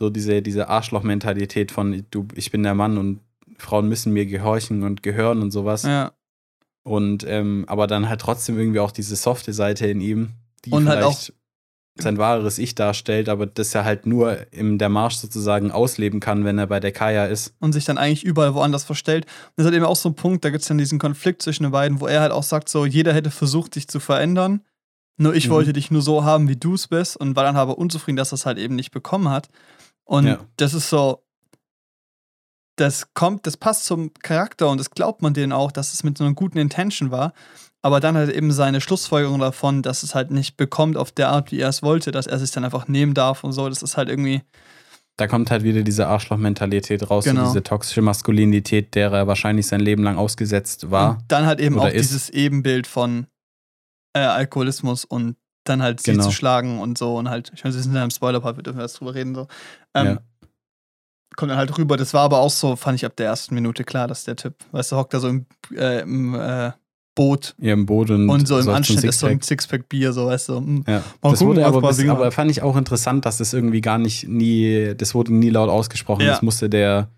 So diese, diese Arschlochmentalität von, du, ich bin der Mann und Frauen müssen mir gehorchen und gehören und sowas. Ja. Und, ähm, aber dann halt trotzdem irgendwie auch diese softe Seite in ihm, die und vielleicht halt auch sein wahres Ich darstellt, aber das er halt nur in der Marsch sozusagen ausleben kann, wenn er bei der Kaya ist. Und sich dann eigentlich überall woanders verstellt. Und das ist halt eben auch so ein Punkt, da gibt es dann diesen Konflikt zwischen den beiden, wo er halt auch sagt, so jeder hätte versucht, dich zu verändern, nur ich mhm. wollte dich nur so haben, wie du es bist, und war dann aber unzufrieden, dass er es halt eben nicht bekommen hat. Und ja. das ist so, das kommt, das passt zum Charakter und das glaubt man denen auch, dass es mit so einer guten Intention war. Aber dann halt eben seine Schlussfolgerung davon, dass es halt nicht bekommt auf der Art, wie er es wollte, dass er sich dann einfach nehmen darf und so, das ist halt irgendwie... Da kommt halt wieder diese Arschloch-Mentalität raus, genau. So diese toxische Maskulinität, der er wahrscheinlich sein Leben lang ausgesetzt war. Und dann halt eben auch ist. Dieses Ebenbild von äh, Alkoholismus und dann halt sie genau. zu schlagen und so und halt, ich meine, wir sind in einem Spoiler-Part, wir dürfen jetzt drüber reden, so. Ähm, ja. Kommt dann halt rüber, das war aber auch so, fand ich ab der ersten Minute klar, dass der Typ, weißt du, hockt da so im, äh, im äh, Boot. Ja, im Boot und, und so im Anschnitt ist so ein Sixpack Bier, so weißt du. Mhm. Ja. Das wurde aber, bis, aber fand ich auch interessant, dass das irgendwie gar nicht nie, das wurde nie laut ausgesprochen. Ja. Das musste der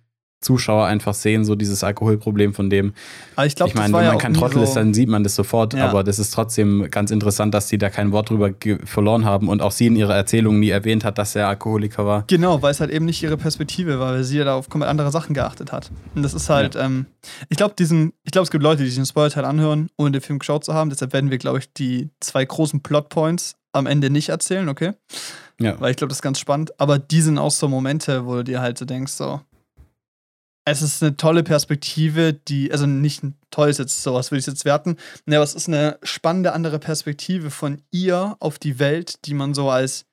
Zuschauer einfach sehen, so dieses Alkoholproblem von dem. Aber ich glaube, ich meine, wenn ja man kein Trottel so ist, dann sieht man das sofort. Ja. Aber das ist trotzdem ganz interessant, dass sie da kein Wort drüber ge- verloren haben und auch sie in ihrer Erzählung nie erwähnt hat, dass er Alkoholiker war. Genau, weil es halt eben nicht ihre Perspektive war, weil sie ja da auf komplett andere Sachen geachtet hat. Und das ist halt, ja. ähm, ich glaube, diesen, ich glaube, es gibt Leute, die diesen Spoiler-Teil anhören, ohne den Film geschaut zu haben. Deshalb werden wir, glaube ich, die zwei großen Plotpoints am Ende nicht erzählen, okay? Ja. Weil ich glaube, das ist ganz spannend. Aber die sind auch so Momente, wo du dir halt so denkst, so. Es ist eine tolle Perspektive, die, also nicht ein tolles jetzt, sowas würde ich jetzt werten, ne, aber es ist eine spannende andere Perspektive von ihr auf die Welt, die man so als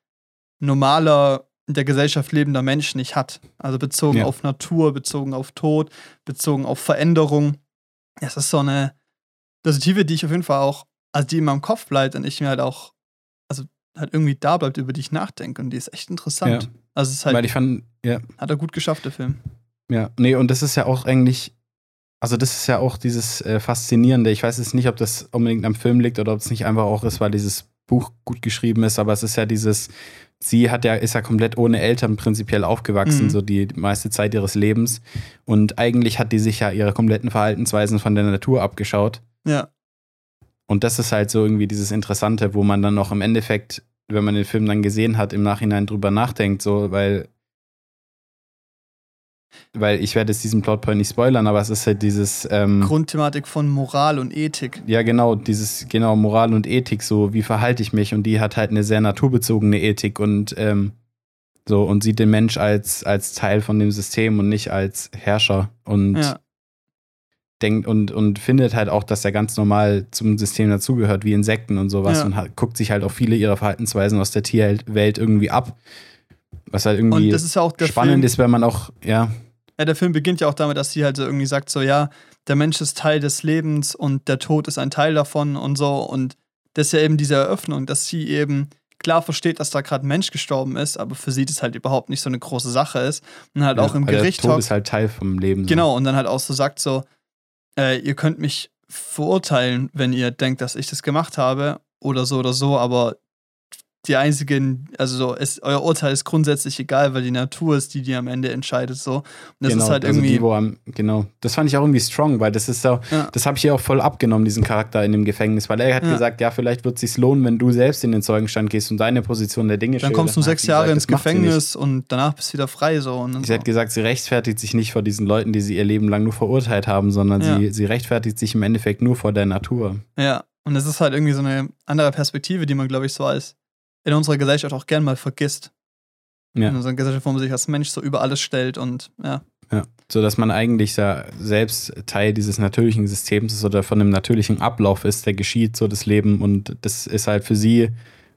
normaler, in der Gesellschaft lebender Mensch nicht hat. Also bezogen ja. auf Natur, bezogen auf Tod, bezogen auf Veränderung. Es ist so eine Perspektive, die ich auf jeden Fall auch, also die in meinem Kopf bleibt und ich mir halt auch, also halt irgendwie da bleibt, über die ich nachdenke und die ist echt interessant. Ja. Also es ist halt, weil ich fand, ja. hat er gut geschafft, der Film. Ja, nee, und das ist ja auch eigentlich, also das ist ja auch dieses äh, Faszinierende. Ich weiß jetzt nicht, ob das unbedingt am Film liegt oder ob es nicht einfach auch ist, weil dieses Buch gut geschrieben ist, aber es ist ja dieses, sie hat ja, ist ja komplett ohne Eltern prinzipiell aufgewachsen, mhm. so die meiste Zeit ihres Lebens. Und eigentlich hat die sich ja ihre kompletten Verhaltensweisen von der Natur abgeschaut. Ja. Und das ist halt so irgendwie dieses Interessante, wo man dann noch im Endeffekt, wenn man den Film dann gesehen hat, im Nachhinein drüber nachdenkt, so, weil Weil ich werde jetzt diesen Plotpoint nicht spoilern, aber es ist halt dieses ähm, Grundthematik von Moral und Ethik. Ja, genau, dieses, genau, Moral und Ethik, so wie verhalte ich mich? Und die hat halt eine sehr naturbezogene Ethik und ähm, so und sieht den Mensch als, als Teil von dem System und nicht als Herrscher und ja. denkt und, und findet halt auch, dass er ganz normal zum System dazugehört, wie Insekten und sowas, ja. und hat, guckt sich halt auch viele ihrer Verhaltensweisen aus der Tierwelt irgendwie ab. Was halt irgendwie und das ist ja auch der spannend Film, ist, wenn man auch, ja. Ja, der Film beginnt ja auch damit, dass sie halt so irgendwie sagt, so ja, der Mensch ist Teil des Lebens und der Tod ist ein Teil davon und so. Und das ist ja eben diese Eröffnung, dass sie eben klar versteht, dass da gerade ein Mensch gestorben ist, aber für sie das halt überhaupt nicht so eine große Sache ist. Und halt ja, auch im Gericht. Der Tod ist halt Teil vom Leben. So. Genau, und dann halt auch so sagt so, äh, ihr könnt mich verurteilen, wenn ihr denkt, dass ich das gemacht habe oder so oder so, aber die einzigen, also so, es, euer Urteil ist grundsätzlich egal, weil die Natur ist die, die am Ende entscheidet, so. Und das genau, ist halt irgendwie. Also die, wo am, genau, das fand ich auch irgendwie strong, weil das ist so, ja. das habe ich hier auch voll abgenommen, diesen Charakter in dem Gefängnis, weil er hat ja. gesagt, ja, vielleicht wird es sich lohnen, wenn du selbst in den Zeugenstand gehst und deine Position der Dinge schilderst. Dann kommst du sechs Jahre gesagt, ins Gefängnis und danach bist du wieder frei, so. Und sie so. Hat gesagt, sie rechtfertigt sich nicht vor diesen Leuten, die sie ihr Leben lang nur verurteilt haben, sondern ja. sie, sie rechtfertigt sich im Endeffekt nur vor der Natur. Ja, und das ist halt irgendwie so eine andere Perspektive, die man, glaube ich, so als in unserer Gesellschaft auch gern mal vergisst. Ja. In unserer Gesellschaft, wo man sich als Mensch so über alles stellt und ja. ja. So, dass man eigentlich da selbst Teil dieses natürlichen Systems ist oder von einem natürlichen Ablauf ist, der geschieht, so das Leben, und das ist halt für sie,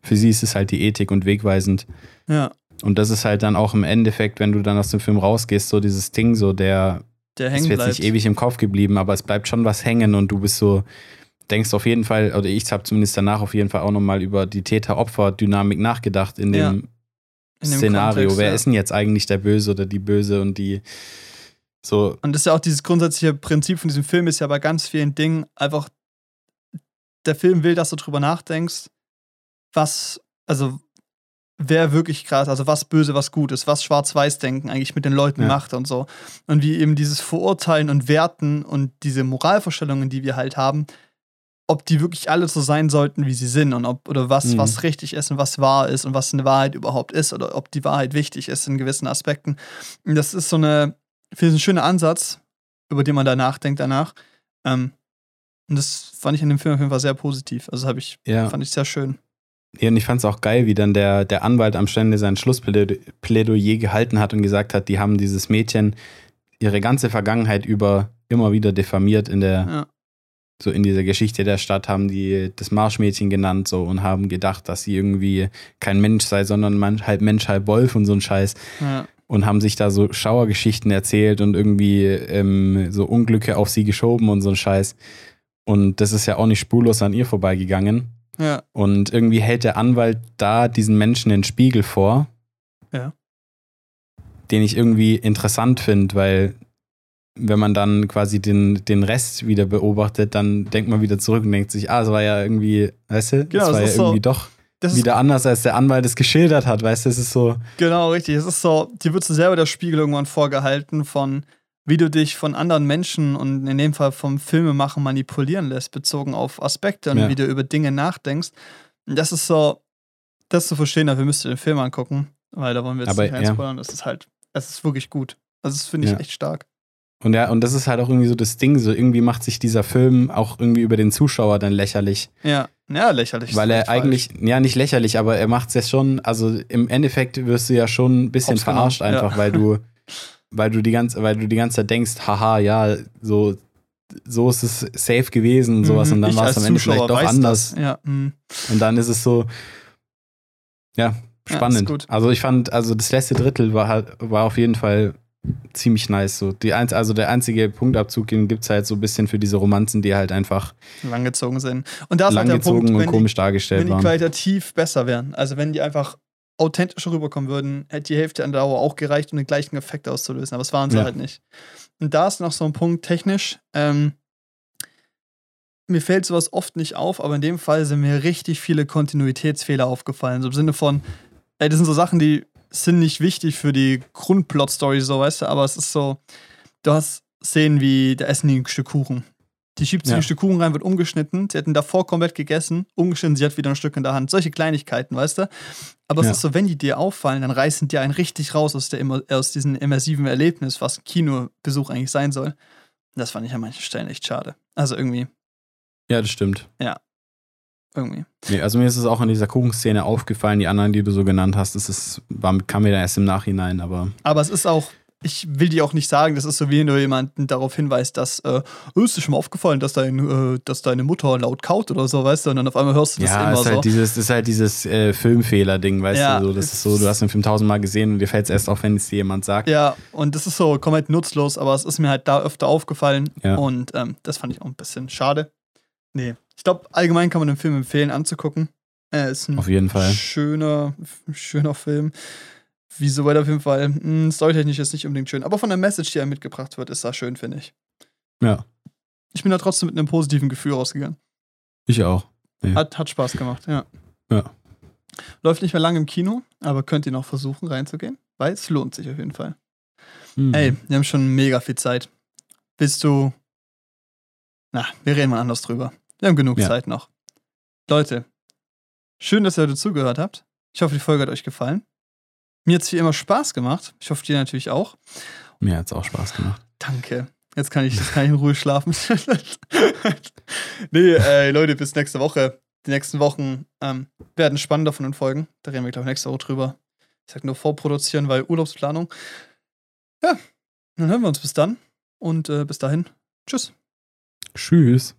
für sie ist es halt die Ethik und wegweisend. Ja. Und das ist halt dann auch im Endeffekt, wenn du dann aus dem Film rausgehst, so dieses Ding, so der, der hängen bleibt. Ist jetzt nicht ewig im Kopf geblieben, aber es bleibt schon was hängen und du bist so, denkst auf jeden Fall, oder ich habe zumindest danach auf jeden Fall auch nochmal über die Täter-Opfer-Dynamik nachgedacht in dem, ja, in dem Szenario. Kontext, Wer ja. ist denn jetzt eigentlich der Böse oder die Böse und die so. Und das ist ja auch dieses grundsätzliche Prinzip von diesem Film, ist ja bei ganz vielen Dingen einfach, der Film will, dass du drüber nachdenkst, was, also wer wirklich krass, also was böse, was gut ist, was Schwarz-Weiß-Denken eigentlich mit den Leuten ja. macht und so. Und wie eben dieses Verurteilen und Werten und diese Moralvorstellungen, die wir halt haben, ob die wirklich alle so sein sollten, wie sie sind und ob oder was, mhm. was richtig ist und was wahr ist und was eine Wahrheit überhaupt ist oder ob die Wahrheit wichtig ist in gewissen Aspekten. Und das ist so eine, finde ich, ein schöner Ansatz, über den man da nachdenkt danach. Ähm, und das fand ich in dem Film auf jeden Fall sehr positiv. Also habe ich, ja. fand ich sehr schön. Ja, und ich fand es auch geil, wie dann der, der Anwalt am Stände sein Schlussplädoyer gehalten hat und gesagt hat, die haben dieses Mädchen ihre ganze Vergangenheit über immer wieder diffamiert in der, ja. so in dieser Geschichte der Stadt, haben die das Marschmädchen genannt so und haben gedacht, dass sie irgendwie kein Mensch sei, sondern man, halb Mensch, halb Wolf und so ein Scheiß. Ja. Und haben sich da so Schauergeschichten erzählt und irgendwie ähm, so Unglücke auf sie geschoben und so ein Scheiß. Und das ist ja auch nicht spurlos an ihr vorbeigegangen. Ja. Und irgendwie hält der Anwalt da diesen Menschen den Spiegel vor, ja. den ich irgendwie interessant finde, weil wenn man dann quasi den, den Rest wieder beobachtet, dann denkt man wieder zurück und denkt sich, ah, es war ja irgendwie, weißt du, genau, das war ja irgendwie so, doch wieder anders, als der Anwalt es geschildert hat, weißt du, es ist so. Genau, richtig, es ist so, dir wird so selber der Spiegel irgendwann vorgehalten von, wie du dich von anderen Menschen und in dem Fall vom Filmemachen manipulieren lässt, bezogen auf Aspekte und ja. wie du über Dinge nachdenkst. Das ist so, das zu verstehen, dafür müsst ihr den Film angucken, weil da wollen wir jetzt aber, nicht einspoilern. Ja. Das ist halt, das ist wirklich gut. Also das finde ich ja. echt stark. Und ja, und das ist halt auch irgendwie so das Ding, so irgendwie macht sich dieser Film auch irgendwie über den Zuschauer dann lächerlich. Ja, ja, lächerlich. Weil er eigentlich, falsch. ja, nicht lächerlich, aber er macht es ja schon, also im Endeffekt wirst du ja schon ein bisschen Ob's verarscht genau. einfach, ja. weil du Weil du die ganze, weil du die ganze Zeit denkst, haha, ja, so, so ist es safe gewesen und sowas. Mhm, und dann war es am Ende Zuschauer vielleicht doch anders. Ja, mhm. Und dann ist es so, ja, spannend. Ja, also ich fand, also das letzte Drittel war, war auf jeden Fall ziemlich nice. So. Die ein, also der einzige Punktabzug, den gibt es halt so ein bisschen für diese Romanzen, die halt einfach langgezogen sind. Und da ist halt der Punkt, und wenn komisch die, dargestellt wenn die waren. Qualitativ besser wären. Also wenn die einfach authentisch rüberkommen würden, hätte die Hälfte an Dauer auch gereicht, um den gleichen Effekt auszulösen. Aber es waren sie ja. halt nicht. Und da ist noch so ein Punkt technisch. Ähm, mir fällt sowas oft nicht auf, aber in dem Fall sind mir richtig viele Kontinuitätsfehler aufgefallen. So im Sinne von, ey, das sind so Sachen, die sind nicht wichtig für die Grundplot-Story, so, weißt du, aber es ist so, du hast Szenen wie, da essen die ein Stück Kuchen. Die schiebt sich ja. ein Stück Kuchen rein, wird umgeschnitten. Sie hätten davor komplett gegessen, umgeschnitten, sie hat wieder ein Stück in der Hand. Solche Kleinigkeiten, weißt du? Aber es ja. ist so, wenn die dir auffallen, dann reißen die einen richtig raus aus, der, aus diesem immersiven Erlebnis, was Kinobesuch eigentlich sein soll. Das fand ich an manchen Stellen echt schade. Also irgendwie. Ja, das stimmt. Ja. Irgendwie. Nee, also mir ist es auch in dieser Kuchenszene aufgefallen, die anderen, die du so genannt hast, das ist, kam mir dann erst im Nachhinein, aber. Aber es ist auch. Ich will dir auch nicht sagen, das ist so, wie wenn du jemanden darauf hinweist, dass äh, ist dir schon mal aufgefallen, dass, dein, äh, dass deine Mutter laut kaut oder so, weißt du, und dann auf einmal hörst du das ja, immer ist halt so. Ja, das ist halt dieses äh, Filmfehler-Ding, weißt ja, du, so, das ist so, du hast den Film tausendmal gesehen und dir fällt es erst auf, wenn es dir jemand sagt. Ja, und das ist so komplett nutzlos, aber es ist mir halt da öfter aufgefallen ja. und ähm, das fand ich auch ein bisschen schade. Nee, ich glaube, allgemein kann man den Film empfehlen, anzugucken. Er äh, ist ein auf jeden Fall. Schöner, schöner Film. Wieso weit auf jeden Fall. Hm, storytechnisch ist nicht unbedingt schön. Aber von der Message, die er mitgebracht wird, ist das schön, finde ich. Ja. Ich bin da trotzdem mit einem positiven Gefühl rausgegangen. Ich auch. Ja. Hat, hat Spaß gemacht, ja. Ja. Läuft nicht mehr lange im Kino, aber könnt ihr noch versuchen, reinzugehen? Weil es lohnt sich auf jeden Fall. Mhm. Ey, wir haben schon mega viel Zeit. Bist du... Na, wir reden mal anders drüber. Wir haben genug ja. Zeit noch. Leute, schön, dass ihr heute zugehört habt. Ich hoffe, die Folge hat euch gefallen. Mir hat es wie immer Spaß gemacht. Ich hoffe, dir natürlich auch. Mir hat es auch Spaß gemacht. Danke. Jetzt kann ich, jetzt kann ich in Ruhe schlafen. Nee, äh, Leute, bis nächste Woche. Die nächsten Wochen ähm, werden spannender von den Folgen. Da reden wir, glaube ich, nächste Woche drüber. Ich sag nur vorproduzieren, weil Urlaubsplanung. Ja, dann hören wir uns bis dann. Und äh, bis dahin. Tschüss. Tschüss.